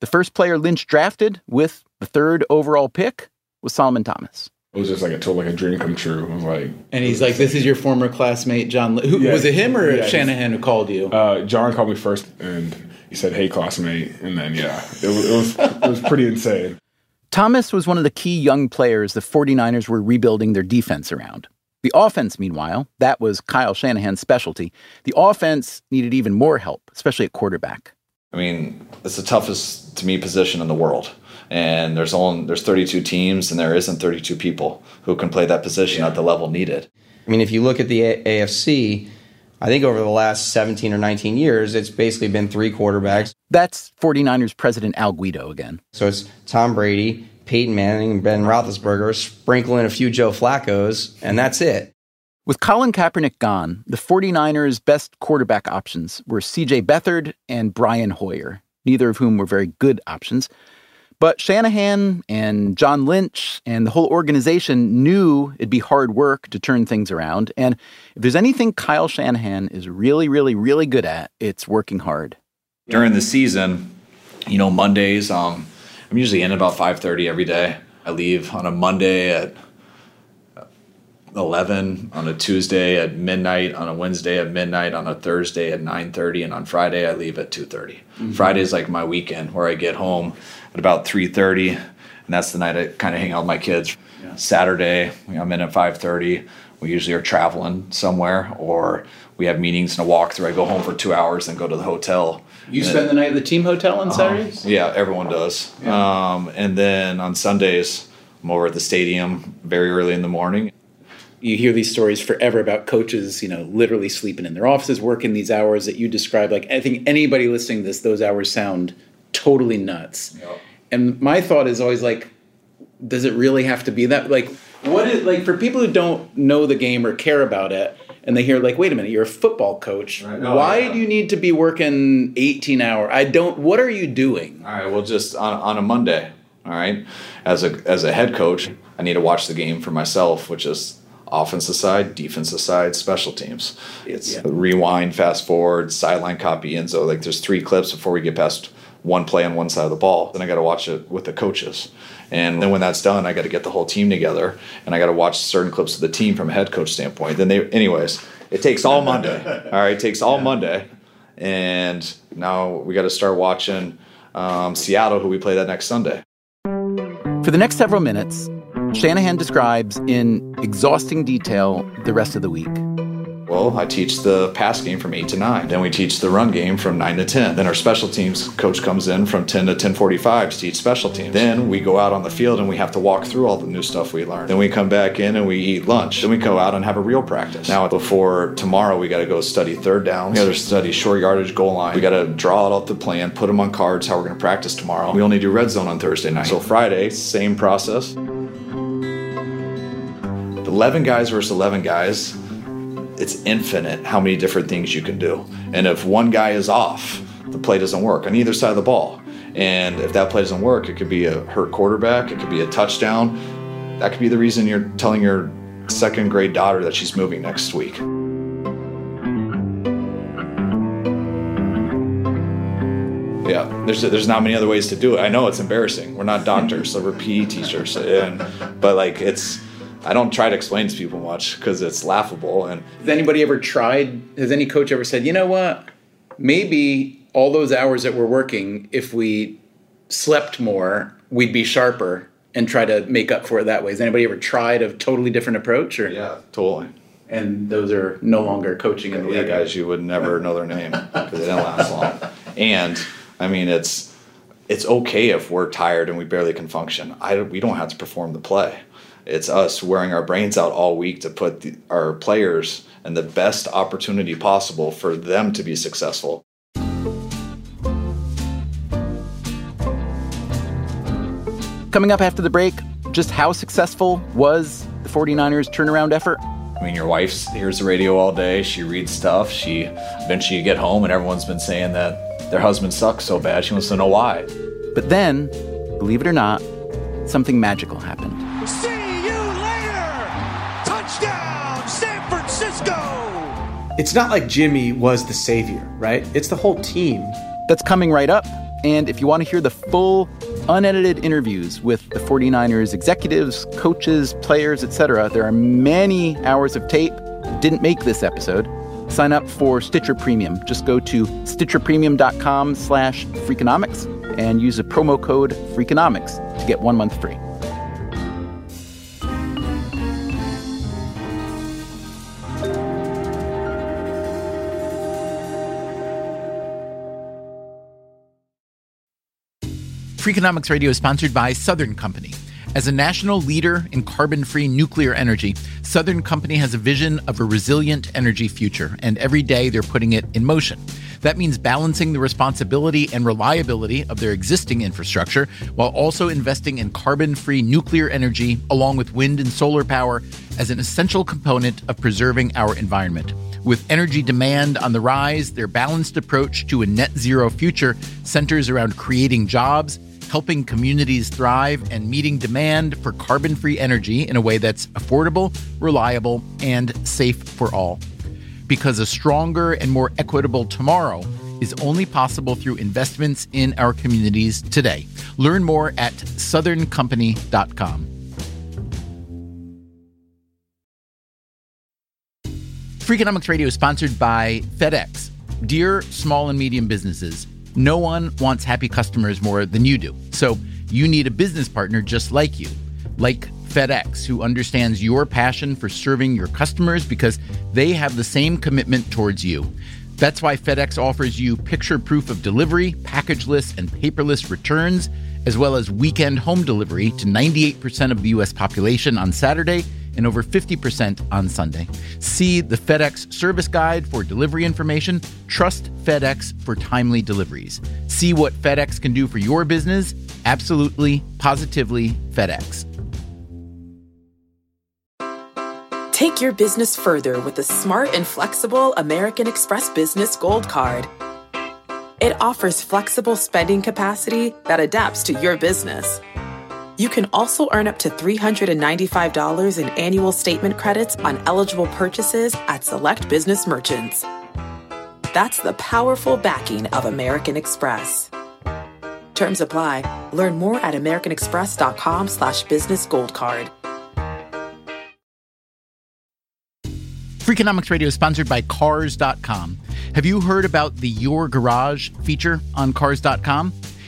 the first player Lynch drafted with the third overall pick was Solomon Thomas. It was just like a dream come true. I was like, and he's like, this is your former classmate, John. Was it him or Shanahan who called you? John called me first, and he said, "Hey, classmate," and then it was pretty insane. Thomas was one of the key young players the 49ers were rebuilding their defense around. The offense, meanwhile, that was Kyle Shanahan's specialty. The offense needed even more help, especially at quarterback. I mean, it's the toughest, to me, position in the world. And there's 32 teams, and there isn't 32 people who can play that position at the level needed. I mean, if you look at the AFC, I think over the last 17 or 19 years, it's basically been three quarterbacks. That's 49ers president Al Guido again. So it's Tom Brady, Peyton Manning, Ben Roethlisberger, sprinkle in a few Joe Flacco's, and that's it. With Colin Kaepernick gone, the 49ers' best quarterback options were C.J. Beathard and Brian Hoyer, neither of whom were very good options. But Shanahan and John Lynch and the whole organization knew it'd be hard work to turn things around. And if there's anything Kyle Shanahan is really, really, really good at, it's working hard. During the season, you know, Mondays, I'm usually in about 5:30 every day. I leave on a Monday at 11, on a Tuesday at midnight, on a Wednesday at midnight, on a Thursday at 9:30, and on Friday I leave at 2:30. Mm-hmm. Friday's like my weekend where I get home at about 3:30, and that's the night I kind of hang out with my kids. Yeah. Saturday, I'm in at 5:30. We usually are traveling somewhere, or we have meetings and a walkthrough. I go home for 2 hours and go to the hotel. You spend the night at the team hotel on Saturdays? Yeah, everyone does. Yeah. And then on Sundays, I'm over at the stadium very early in the morning. You hear these stories forever about coaches, you know, literally sleeping in their offices, working these hours that you describe. Like, I think anybody listening to this, those hours sound totally nuts. Yep. And my thought is always like, does it really have to be that? Like, what is, like, for people who don't know the game or care about it, and they hear, like, wait a minute, you're a football coach. Right. No, Why do you need to be working 18 hours? What are you doing? All right, well, just on a Monday, all right? As a head coach, I need to watch the game for myself, which is offensive side, defensive side, special teams. It's rewind, fast forward, sideline copy, and so, like, there's three clips before we get past one play on one side of the ball. Then I got to watch it with the coaches. And then when that's done, I got to get the whole team together, and I got to watch certain clips of the team from a head coach standpoint. Then it takes all Monday. All right, it takes all Monday. And now we got to start watching Seattle, who we play that next Sunday. For the next several minutes, Shanahan describes in exhausting detail the rest of the week. Well, I teach the pass game from 8 to 9. Then we teach the run game from 9 to 10. Then our special teams coach comes in from 10 to 10:45 to teach special teams. Then we go out on the field and we have to walk through all the new stuff we learned. Then we come back in and we eat lunch. Then we go out and have a real practice. Now, before tomorrow, we got to go study third downs. We got to study short yardage, goal line. We got to draw out the plan, put them on cards, how we're going to practice tomorrow. We only do red zone on Thursday night. So Friday, same process. 11 guys versus 11 guys. It's infinite how many different things you can do. And if one guy is off, the play doesn't work on either side of the ball. And if that play doesn't work, it could be a hurt quarterback, it could be a touchdown. That could be the reason you're telling your second grade daughter that she's moving next week. Yeah, there's not many other ways to do it. I know it's embarrassing. We're not doctors, so we're PE teachers. I don't try to explain to people much because it's laughable. And has any coach ever said, you know what, maybe all those hours that we're working, if we slept more, we'd be sharper and try to make up for it that way? Has anybody ever tried a totally different approach? Or? Yeah, totally. And those are no longer coaching in the league. Yeah, guys, you would never know their name because they didn't last long. And, I mean, it's okay if we're tired and we barely can function. We don't have to perform the play. It's us wearing our brains out all week to put our players in the best opportunity possible for them to be successful. Coming up after the break, just how successful was the 49ers turnaround effort? I mean, your wife hears the radio all day. She reads stuff. She eventually you get home and everyone's been saying that their husband sucks so bad. She wants to know why. But then, believe it or not, something magical happened. It's not like Jimmy was the savior, right? It's the whole team. That's coming right up. And if you want to hear the full, unedited interviews with the 49ers executives, coaches, players, etc., there are many hours of tape that didn't make this episode. Sign up for Stitcher Premium. Just go to stitcherpremium.com/Freakonomics and use the promo code Freakonomics to get 1 month free. Freakonomics Radio is sponsored by Southern Company. As a national leader in carbon-free nuclear energy, Southern Company has a vision of a resilient energy future, and every day they're putting it in motion. That means balancing the responsibility and reliability of their existing infrastructure while also investing in carbon-free nuclear energy along with wind and solar power as an essential component of preserving our environment. With energy demand on the rise, their balanced approach to a net-zero future centers around creating jobs, helping communities thrive, and meeting demand for carbon-free energy in a way that's affordable, reliable, and safe for all. Because a stronger and more equitable tomorrow is only possible through investments in our communities today. Learn more at southerncompany.com. Freakonomics Radio is sponsored by FedEx. Dear small and medium businesses, no one wants happy customers more than you do. So you need a business partner just like you, like FedEx, who understands your passion for serving your customers because they have the same commitment towards you. That's why FedEx offers you picture proof of delivery, packageless and paperless returns, as well as weekend home delivery to 98% of the U.S. population on Saturday and over 50% on Sunday. See the FedEx service guide for delivery information. Trust FedEx for timely deliveries. See what FedEx can do for your business. Absolutely, positively FedEx. Take your business further with the smart and flexible American Express Business Gold Card. It offers flexible spending capacity that adapts to your business. You can also earn up to $395 in annual statement credits on eligible purchases at select business merchants. That's the powerful backing of American Express. Terms apply. Learn more at americanexpress.com/businessgoldcard. Freakonomics Radio is sponsored by Cars.com. Have you heard about the Your Garage feature on Cars.com?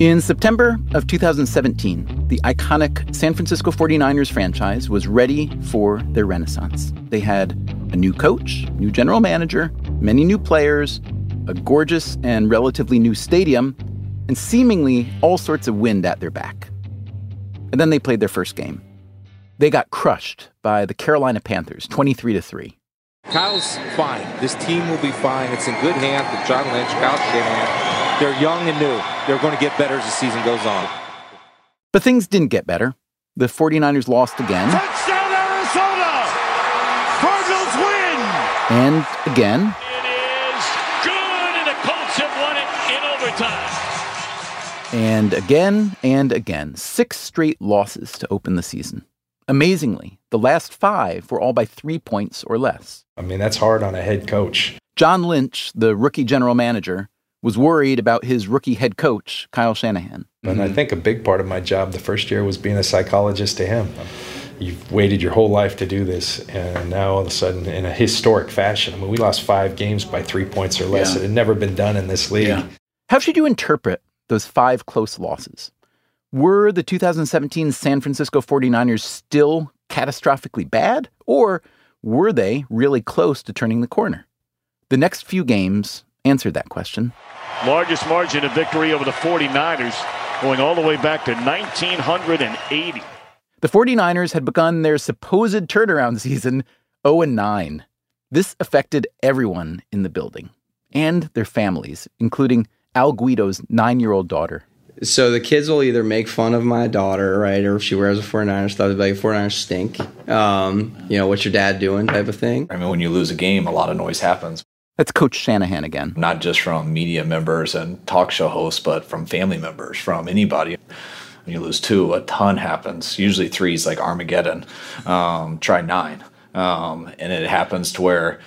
In September of 2017, the iconic San Francisco 49ers franchise was ready for their renaissance. They had a new coach, new general manager, many new players, a gorgeous and relatively new stadium, and seemingly all sorts of wind at their back. And then they played their first game. They got crushed by the Carolina Panthers, 23-3. Kyle's fine. This team will be fine. It's in good hands with John Lynch, Kyle Shanahan. They're young and new. They're going to get better as the season goes on. But things didn't get better. The 49ers lost again. Touchdown, Arizona! Cardinals win! And again. It is good, and the Colts have won it in overtime. And again, and again. 6 straight losses to open the season. Amazingly, the last 5 were all by 3 points or less. I mean, that's hard on a head coach. John Lynch, the rookie general manager, was worried about his rookie head coach, Kyle Shanahan. And I think a big part of my job the first year was being a psychologist to him. You've waited your whole life to do this, and now all of a sudden, in a historic fashion, I mean, we lost 5 games by 3 points or less. Yeah. It had never been done in this league. Yeah. How should you interpret those 5 close losses? Were the 2017 San Francisco 49ers still catastrophically bad, or were they really close to turning the corner? The next few games answered that question. Largest margin of victory over the 49ers, going all the way back to 1980. The 49ers had begun their supposed turnaround season 0-9. This affected everyone in the building and their families, including Al Guido's 9-year-old daughter. So the kids will either make fun of my daughter, right, or if she wears a 49ers stuff, they'll be like, 49ers stink. You know, what's your dad doing type of thing. I mean, when you lose a game, a lot of noise happens. That's Coach Shanahan again. Not just from media members and talk show hosts, but from family members, from anybody. When you lose 2, a ton happens. Usually 3's like Armageddon. Try 9. And it happens to where,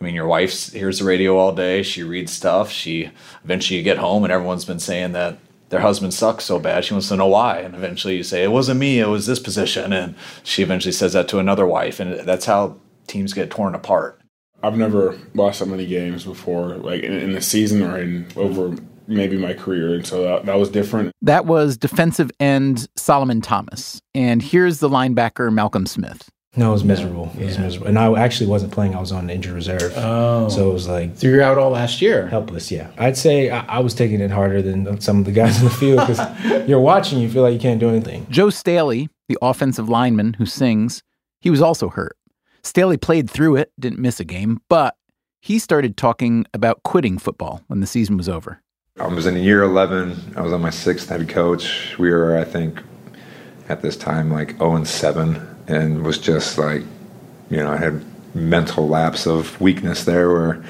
I mean, your wife hears the radio all day. She reads stuff. She eventually you get home and everyone's been saying that their husband sucks so bad. She wants to know why. And eventually you say, it wasn't me. It was this position. And she eventually says that to another wife. And that's how teams get torn apart. I've never lost so many games before, like in a season or in over maybe my career, and so that was different. That was defensive end Solomon Thomas, and here's the linebacker Malcolm Smith. No, it was miserable. Yeah. It was miserable, and I actually wasn't playing. I was on injured reserve. Oh, so it was like you're out all last year, helpless. Yeah, I'd say I was taking it harder than some of the guys in the field because you're watching, you feel like you can't do anything. Joe Staley, the offensive lineman who sings, he was also hurt. Staley played through it, didn't miss a game, but he started talking about quitting football when the season was over. I was in year 11. I was on my 6th head coach. We were, I think, at this time, like 0-7, and was just like, you know, I had mental lapse of weakness there where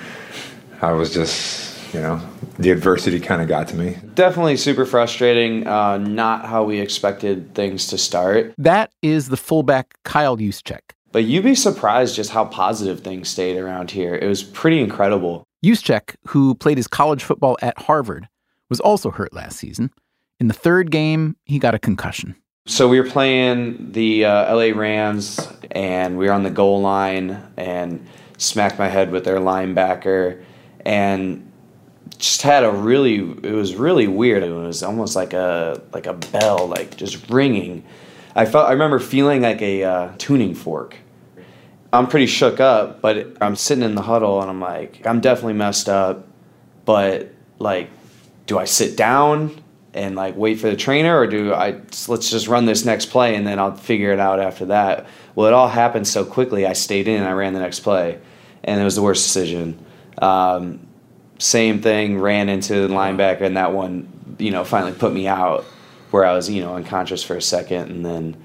I was just, you know, the adversity kind of got to me. Definitely super frustrating, not how we expected things to start. That is the fullback Kyle Juszczyk. But you'd be surprised just how positive things stayed around here. It was pretty incredible. Juszczyk, who played his college football at Harvard, was also hurt last season. In the 3rd game, he got a concussion. So we were playing the L.A. Rams, and we were on the goal line and smacked my head with their linebacker and just had a really, it was really weird. It was almost like a bell, like just ringing. I remember feeling like a tuning fork. I'm pretty shook up, but I'm sitting in the huddle and I'm like, I'm definitely messed up, but like, do I sit down and like wait for the trainer, or let's just run this next play and then I'll figure it out after that? Well, it all happened so quickly. I stayed in and I ran the next play, and it was the worst decision. Same thing, ran into the linebacker, and that one, you know, finally put me out, where I was, you know, unconscious for a second and then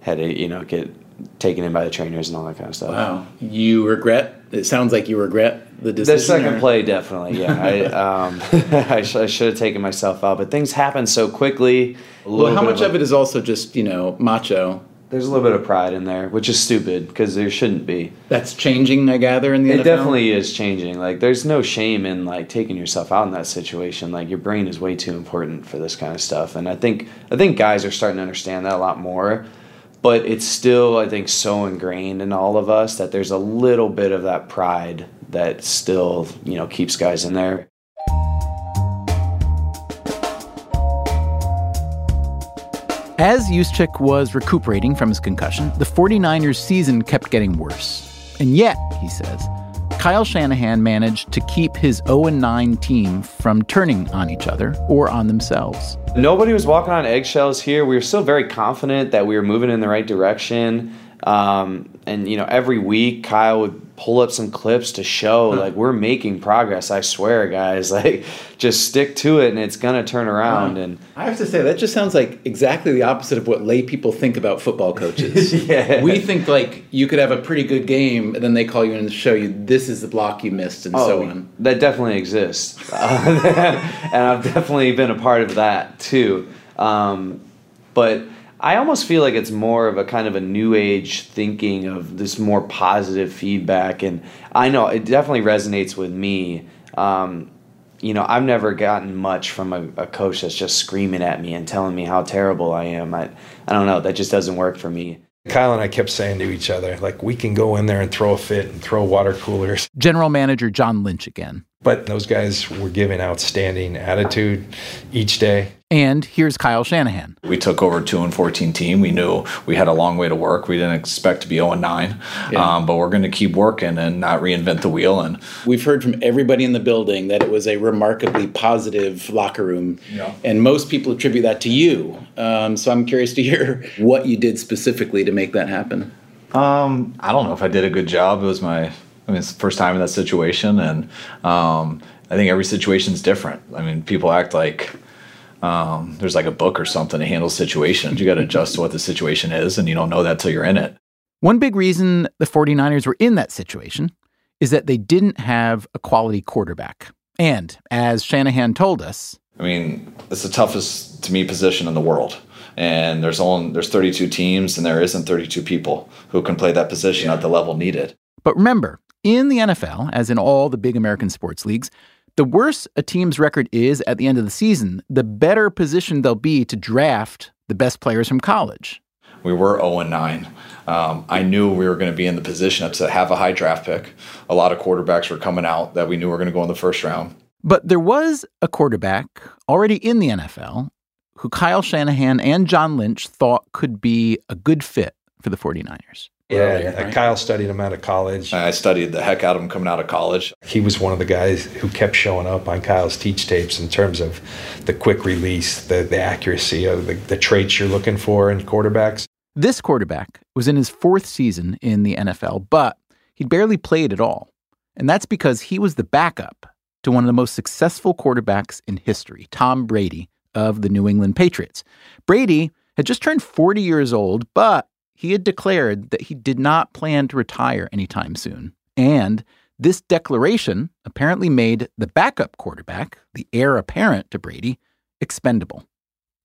had to, you know, get taken in by the trainers and all that kind of stuff. Wow. It sounds like you regret the decision. The second play, definitely, yeah. I should have taken myself out, but things happen so quickly. Well, how much of it is also just, you know, macho There's a little bit of pride in there, which is stupid because there shouldn't be. That's changing, I gather, in the NFL? It definitely is changing. Like, there's no shame in, like, taking yourself out in that situation. Like, your brain is way too important for this kind of stuff. And I think guys are starting to understand that a lot more. But it's still, I think, so ingrained in all of us that there's a little bit of that pride that still, you know, keeps guys in there. As Juszczyk was recuperating from his concussion, the 49ers' season kept getting worse. And yet, he says, Kyle Shanahan managed to keep his 0-9 team from turning on each other or on themselves. Nobody was walking on eggshells here. We were still very confident that we were moving in the right direction. And, you know, every week Kyle would pull up some clips to show, like, we're making progress. I swear, guys, like, just stick to it and it's going to turn around. And I have to say, that just sounds like exactly the opposite of what lay people think about football coaches. Yeah. We think, like, you could have a pretty good game and then they call you and show you this is the block you missed and so on. That definitely exists. And I've definitely been a part of that too. But I almost feel like it's more of a kind of a new age thinking of this more positive feedback. And I know it definitely resonates with me. You know, I've never gotten much from a coach that's just screaming at me and telling me how terrible I am. I don't know. That just doesn't work for me. Kyle and I kept saying to each other, like, we can go in there and throw a fit and throw water coolers. General Manager John Lynch again. But those guys were giving outstanding attitude each day. And here's Kyle Shanahan. We took over a 2-14 team. We knew we had a long way to work. We didn't expect to be 0-9, but we're going to keep working and not reinvent the wheel. And we've heard from everybody in the building that it was a remarkably positive locker room, and most people attribute that to you. So I'm curious to hear what you did specifically to make that happen. I don't know if I did a good job. It was it's the first time in that situation, and I think every situation's different. I mean, people act like there's like a book or something to handle situations. You got to adjust to what the situation is, and you don't know that till you're in it. One big reason the 49ers were in that situation is that they didn't have a quality quarterback. And as Shanahan told us, I mean, it's the toughest, to me, position in the world. And there's 32 teams, and there isn't 32 people who can play that position at the level needed. But remember, in the NFL, as in all the big American sports leagues, the worse a team's record is at the end of the season, the better positioned they'll be to draft the best players from college. We were 0-9. I knew we were going to be in the position to have a high draft pick. A lot of quarterbacks were coming out that we knew were going to go in the first round. But there was a quarterback already in the NFL who Kyle Shanahan and John Lynch thought could be a good fit for the 49ers. Yeah, right. Kyle studied him out of college. I studied the heck out of him coming out of college. He was one of the guys who kept showing up on Kyle's teach tapes in terms of the quick release, the accuracy of the traits you're looking for in quarterbacks. This quarterback was in his fourth season in the NFL, but he barely played at all. And that's because he was the backup to one of the most successful quarterbacks in history, Tom Brady of the New England Patriots. Brady had just turned 40 years old, but he had declared that he did not plan to retire anytime soon. And this declaration apparently made the backup quarterback, the heir apparent to Brady, expendable.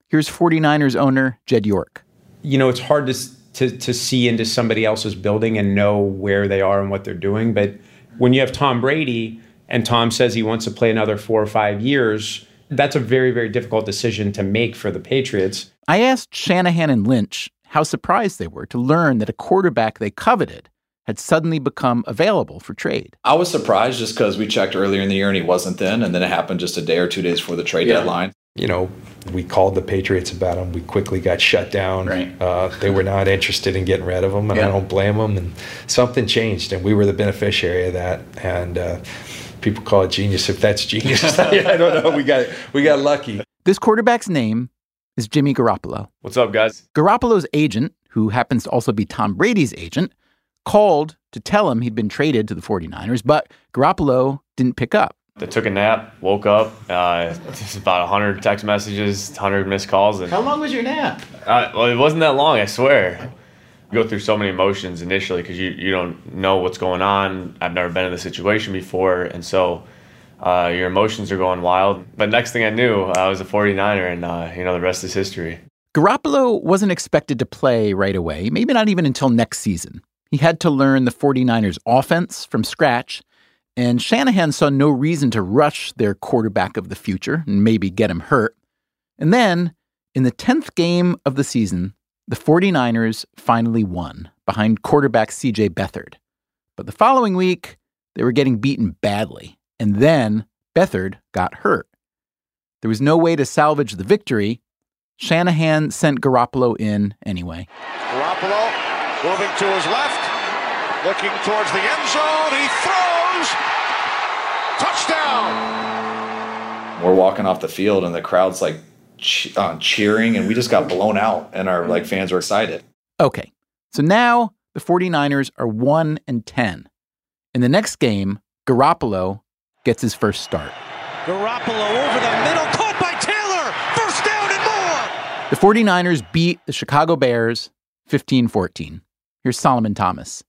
Here's 49ers owner Jed York. You know, it's hard to see into somebody else's building and know where they are and what they're doing. But when you have Tom Brady and Tom says he wants to play another 4 or 5 years, that's a very, very difficult decision to make for the Patriots. I asked Shanahan and Lynch how surprised they were to learn that a quarterback they coveted had suddenly become available for trade. I was surprised just because we checked earlier in the year and he wasn't then, and then it happened just a day or 2 days before the trade deadline. You know, we called the Patriots about him. We quickly got shut down. Right. They were not interested in getting rid of him, and I don't blame them. And something changed, and we were the beneficiary of that. And people call it genius. If that's genius, I don't know. We got lucky. This quarterback's name is Jimmy Garoppolo. What's up, guys? Garoppolo's agent, who happens to also be Tom Brady's agent, called to tell him he'd been traded to the 49ers, but Garoppolo didn't pick up. I took a nap, woke up, just about 100 text messages, 100 missed calls. And how long was your nap? It wasn't that long, I swear. You go through so many emotions initially because you don't know what's going on. I've never been in this situation before, and so your emotions are going wild. But next thing I knew, I was a 49er, and, you know, the rest is history. Garoppolo wasn't expected to play right away, maybe not even until next season. He had to learn the 49ers offense from scratch, and Shanahan saw no reason to rush their quarterback of the future and maybe get him hurt. And then, in the 10th game of the season, the 49ers finally won behind quarterback C.J. Beathard. But the following week, they were getting beaten badly, and then Beathard got hurt. There was no way to salvage the victory. Shanahan sent Garoppolo in anyway. Garoppolo moving to his left, looking towards the end zone. He throws! Touchdown! We're walking off the field and the crowd's like cheering, and we just got blown out, and our fans were excited. Okay, so now the 49ers are 1-10. In the next game, Garoppolo gets his first start. Garoppolo over the middle, caught by Taylor! First down and more! The 49ers beat the Chicago Bears 15-14. Here's Solomon Thomas.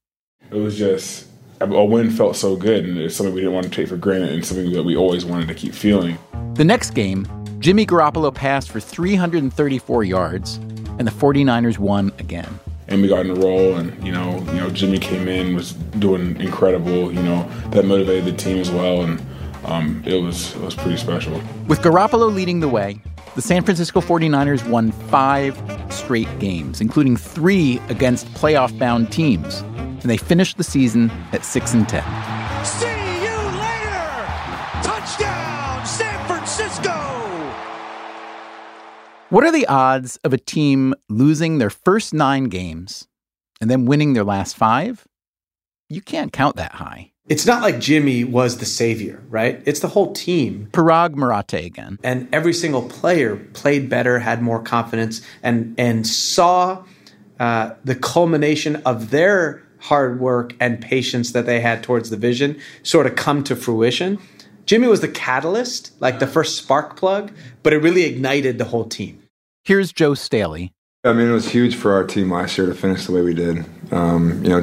It was just, a win felt so good, and it's something we didn't want to take for granted and something that we always wanted to keep feeling. The next game, Jimmy Garoppolo passed for 334 yards, and the 49ers won again. And we got in a roll, and, Jimmy came in, was doing incredible, that motivated the team as well, and it was pretty special. With Garoppolo leading the way, the San Francisco 49ers won 5 straight games, including 3 against playoff-bound teams, and they finished the season at 6-10. See you later! Touchdown, San Francisco! What are the odds of a team losing their first 9 games and then winning their last 5? You can't count that high. It's not like Jimmy was the savior, right? It's the whole team. Parag Marathe again. And every single player played better, had more confidence, and saw the culmination of their hard work and patience that they had towards the vision sort of come to fruition. Jimmy was the catalyst, like the first spark plug, but it really ignited the whole team. Here's Joe Staley. I mean, it was huge for our team last year to finish the way we did.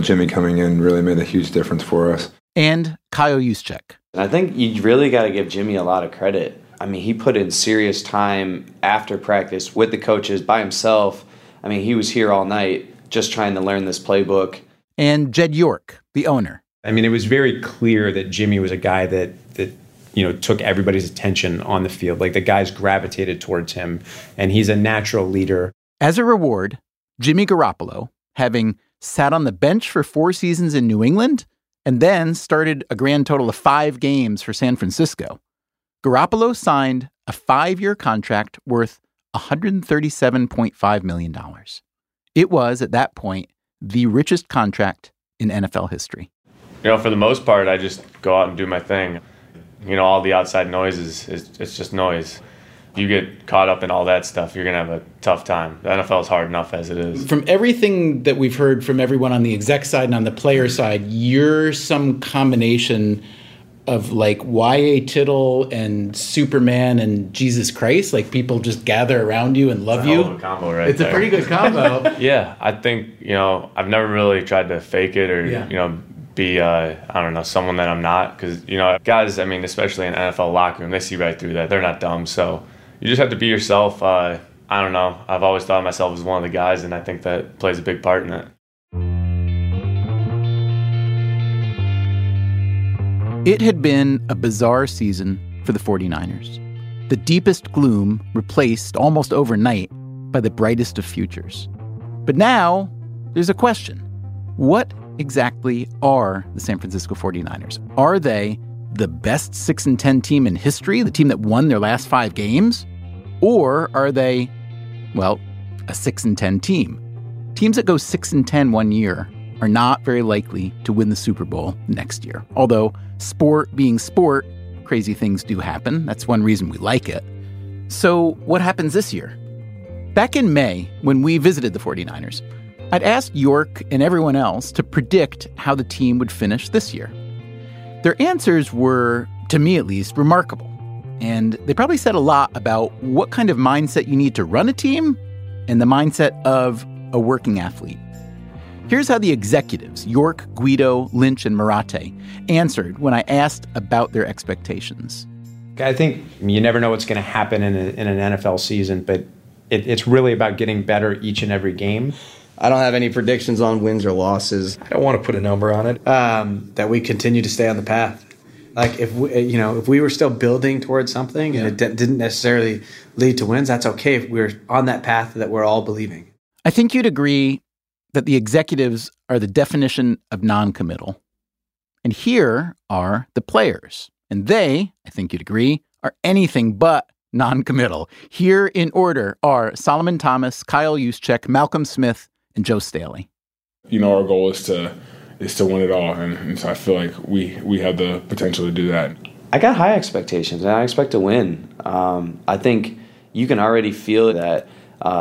Jimmy coming in really made a huge difference for us. And Kyle Juszczyk. I think you really got to give Jimmy a lot of credit. I mean, he put in serious time after practice with the coaches by himself. I mean, he was here all night just trying to learn this playbook. And Jed York, the owner. I mean, it was very clear that Jimmy was a guy that took everybody's attention on the field. Like, the guys gravitated towards him, and he's a natural leader. As a reward, Jimmy Garoppolo, having sat on the bench for 4 seasons in New England, and then started a grand total of 5 games for San Francisco, Garoppolo signed a 5-year contract worth $137.5 million. It was, at that point, the richest contract in NFL history. For the most part, I just go out and do my thing. All the outside noise is just noise. You get caught up in all that stuff, you're going to have a tough time. The NFL is hard enough as it is. From everything that we've heard from everyone on the exec side and on the player side, you're some combination of like Y.A. Tittle and Superman and Jesus Christ. Like, people just gather around you and love you. It's a combo, right? It's there. A pretty good combo. Yeah, I think, I've never really tried to fake it or, be, someone that I'm not. Because, guys, I mean, especially in NFL locker room, they see right through that. They're not dumb, so... You just have to be yourself. I've always thought of myself as one of the guys, and I think that plays a big part in it. It had been a bizarre season for the 49ers. The deepest gloom replaced almost overnight by the brightest of futures. But now there's a question. What exactly are the San Francisco 49ers? Are they the best 6-10 team in history, the team that won their last 5 games? Or are they, a 6-10 team? Teams that go 6-10 one year are not very likely to win the Super Bowl next year. Although, sport being sport, crazy things do happen. That's one reason we like it. So what happens this year? Back in May, when we visited the 49ers, I'd asked York and everyone else to predict how the team would finish this year. Their answers were, to me at least, remarkable. And they probably said a lot about what kind of mindset you need to run a team and the mindset of a working athlete. Here's how the executives, York, Guido, Lynch, and Marathe, answered when I asked about their expectations. I think you never know what's going to happen in an NFL season, but It's really about getting better each and every game. I don't have any predictions on wins or losses. I don't want to put a number on it. That we continue to stay on the path. Like if we were still building towards something and it didn't necessarily lead to wins, that's okay if we're on that path that we're all believing. I think you'd agree that the executives are the definition of non-committal. And here are the players. And they, I think you'd agree, are anything but non-committal. Here in order are Solomon Thomas, Kyle Juszczyk, Malcolm Smith, and Joe Staley. You know, our goal is to win it all, and so I feel like we have the potential to do that. I got high expectations, and I expect to win. I think you can already feel that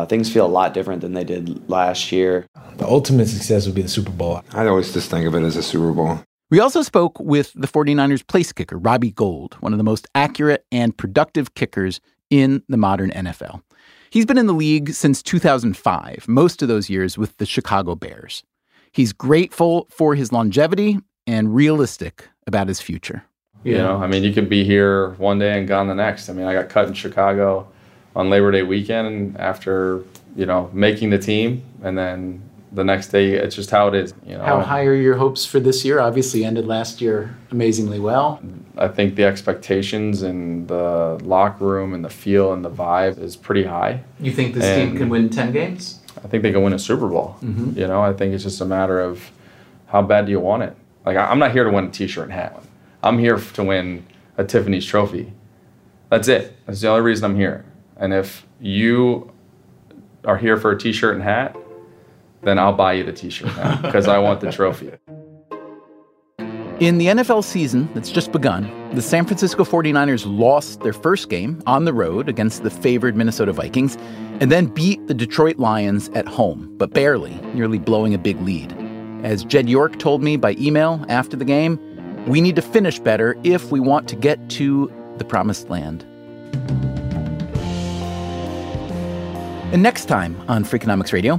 things feel a lot different than they did last year. The ultimate success would be the Super Bowl. I always just think of it as a Super Bowl. We also spoke with the 49ers place kicker, Robbie Gould, one of the most accurate and productive kickers in the modern NFL. He's been in the league since 2005, most of those years with the Chicago Bears. He's grateful for his longevity and realistic about his future. You know, I mean, you could be here one day and gone the next. I mean, I got cut in Chicago on Labor Day weekend after, you know, making the team. And then the next day, it's just how it is. You know, how high are your hopes for this year? Obviously ended last year amazingly well. I think the expectations and the locker room and the feel and the vibe is pretty high. You think this team can win 10 games? I think they can win a Super Bowl. Mm-hmm. You know, I think it's just a matter of how bad do you want it. Like, I'm not here to win a T-shirt and hat. I'm here to win a Tiffany's trophy. That's it. That's the only reason I'm here. And if you are here for a T-shirt and hat, then I'll buy you the T-shirt and hat because I want the trophy. In the NFL season that's just begun, the San Francisco 49ers lost their first game on the road against the favored Minnesota Vikings and then beat the Detroit Lions at home, but barely, nearly blowing a big lead. As Jed York told me by email after the game, we need to finish better if we want to get to the promised land. And next time on Freakonomics Radio,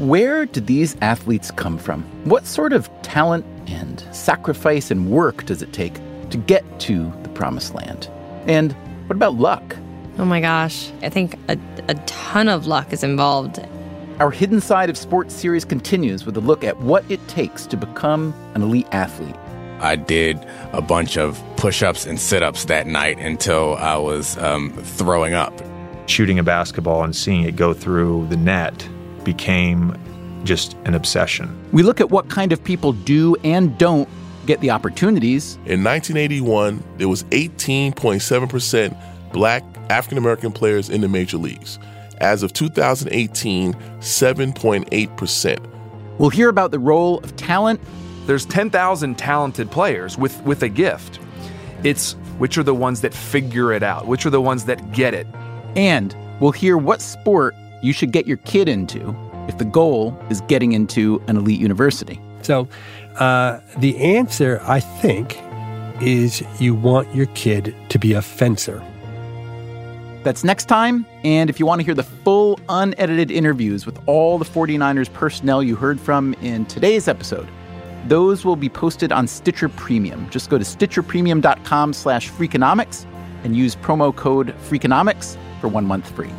where did these athletes come from? What sort of talent and sacrifice and work does it take to get to the promised land? And what about luck? Oh my gosh, I think a ton of luck is involved. Our Hidden Side of Sports series continues with a look at what it takes to become an elite athlete. I did a bunch of push-ups and sit-ups that night until I was throwing up. Shooting a basketball and seeing it go through the net became just an obsession. We look at what kind of people do and don't get the opportunities. In 1981, there was 18.7% black African-American players in the major leagues. As of 2018, 7.8%. We'll hear about the role of talent. There's 10,000 talented players with a gift. It's which are the ones that figure it out, which are the ones that get it. And we'll hear what sport you should get your kid into if the goal is getting into an elite university. So the answer, I think, is you want your kid to be a fencer. That's next time. And if you want to hear the full unedited interviews with all the 49ers personnel you heard from in today's episode, those will be posted on Stitcher Premium. Just go to stitcherpremium.com/Freakonomics and use promo code Freakonomics for 1 month free.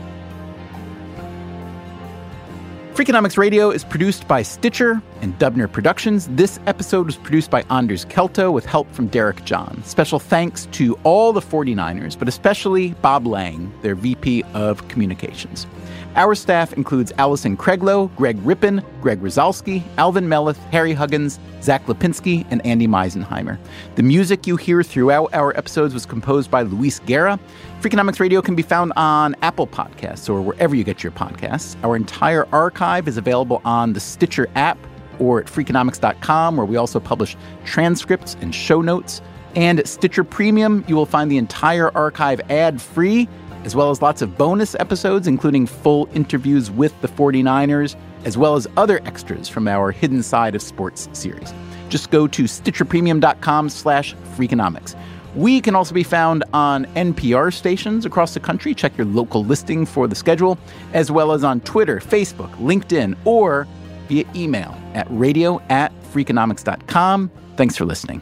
Freakonomics Radio is produced by Stitcher and Dubner Productions. This episode was produced by Anders Kelto with help from Derek John. Special thanks to all the 49ers, but especially Bob Lang, their VP of Communications. Our staff includes Allison Craiglow, Greg Rippin, Greg Rosalski, Alvin Melleth, Harry Huggins, Zach Lipinski, and Andy Meisenheimer. The music you hear throughout our episodes was composed by Luis Guerra. Freakonomics Radio can be found on Apple Podcasts or wherever you get your podcasts. Our entire archive is available on the Stitcher app or at Freakonomics.com, where we also publish transcripts and show notes. And at Stitcher Premium, you will find the entire archive ad-free, as well as lots of bonus episodes, including full interviews with the 49ers, as well as other extras from our Hidden Side of Sports series. Just go to stitcherpremium.com/Freakonomics. We can also be found on NPR stations across the country. Check your local listing for the schedule, as well as on Twitter, Facebook, LinkedIn, or via email at radio@freakonomics.com. Thanks for listening.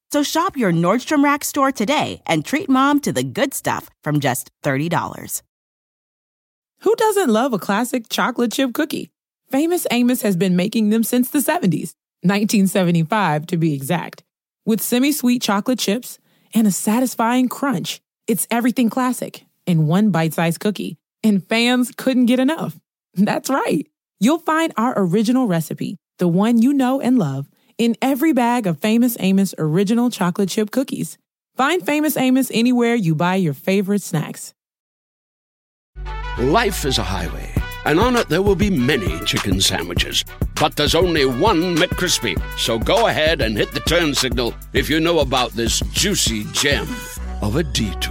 So shop your Nordstrom Rack store today and treat Mom to the good stuff from just $30. Who doesn't love a classic chocolate chip cookie? Famous Amos has been making them since the 70s, 1975 to be exact. With semi-sweet chocolate chips and a satisfying crunch, it's everything classic in one bite-sized cookie, and fans couldn't get enough. That's right. You'll find our original recipe, the one you know and love, in every bag of Famous Amos original chocolate chip cookies. Find Famous Amos anywhere you buy your favorite snacks. Life is a highway, and on it there will be many chicken sandwiches. But there's only one McCrispy, so go ahead and hit the turn signal if you know about this juicy gem of a detour.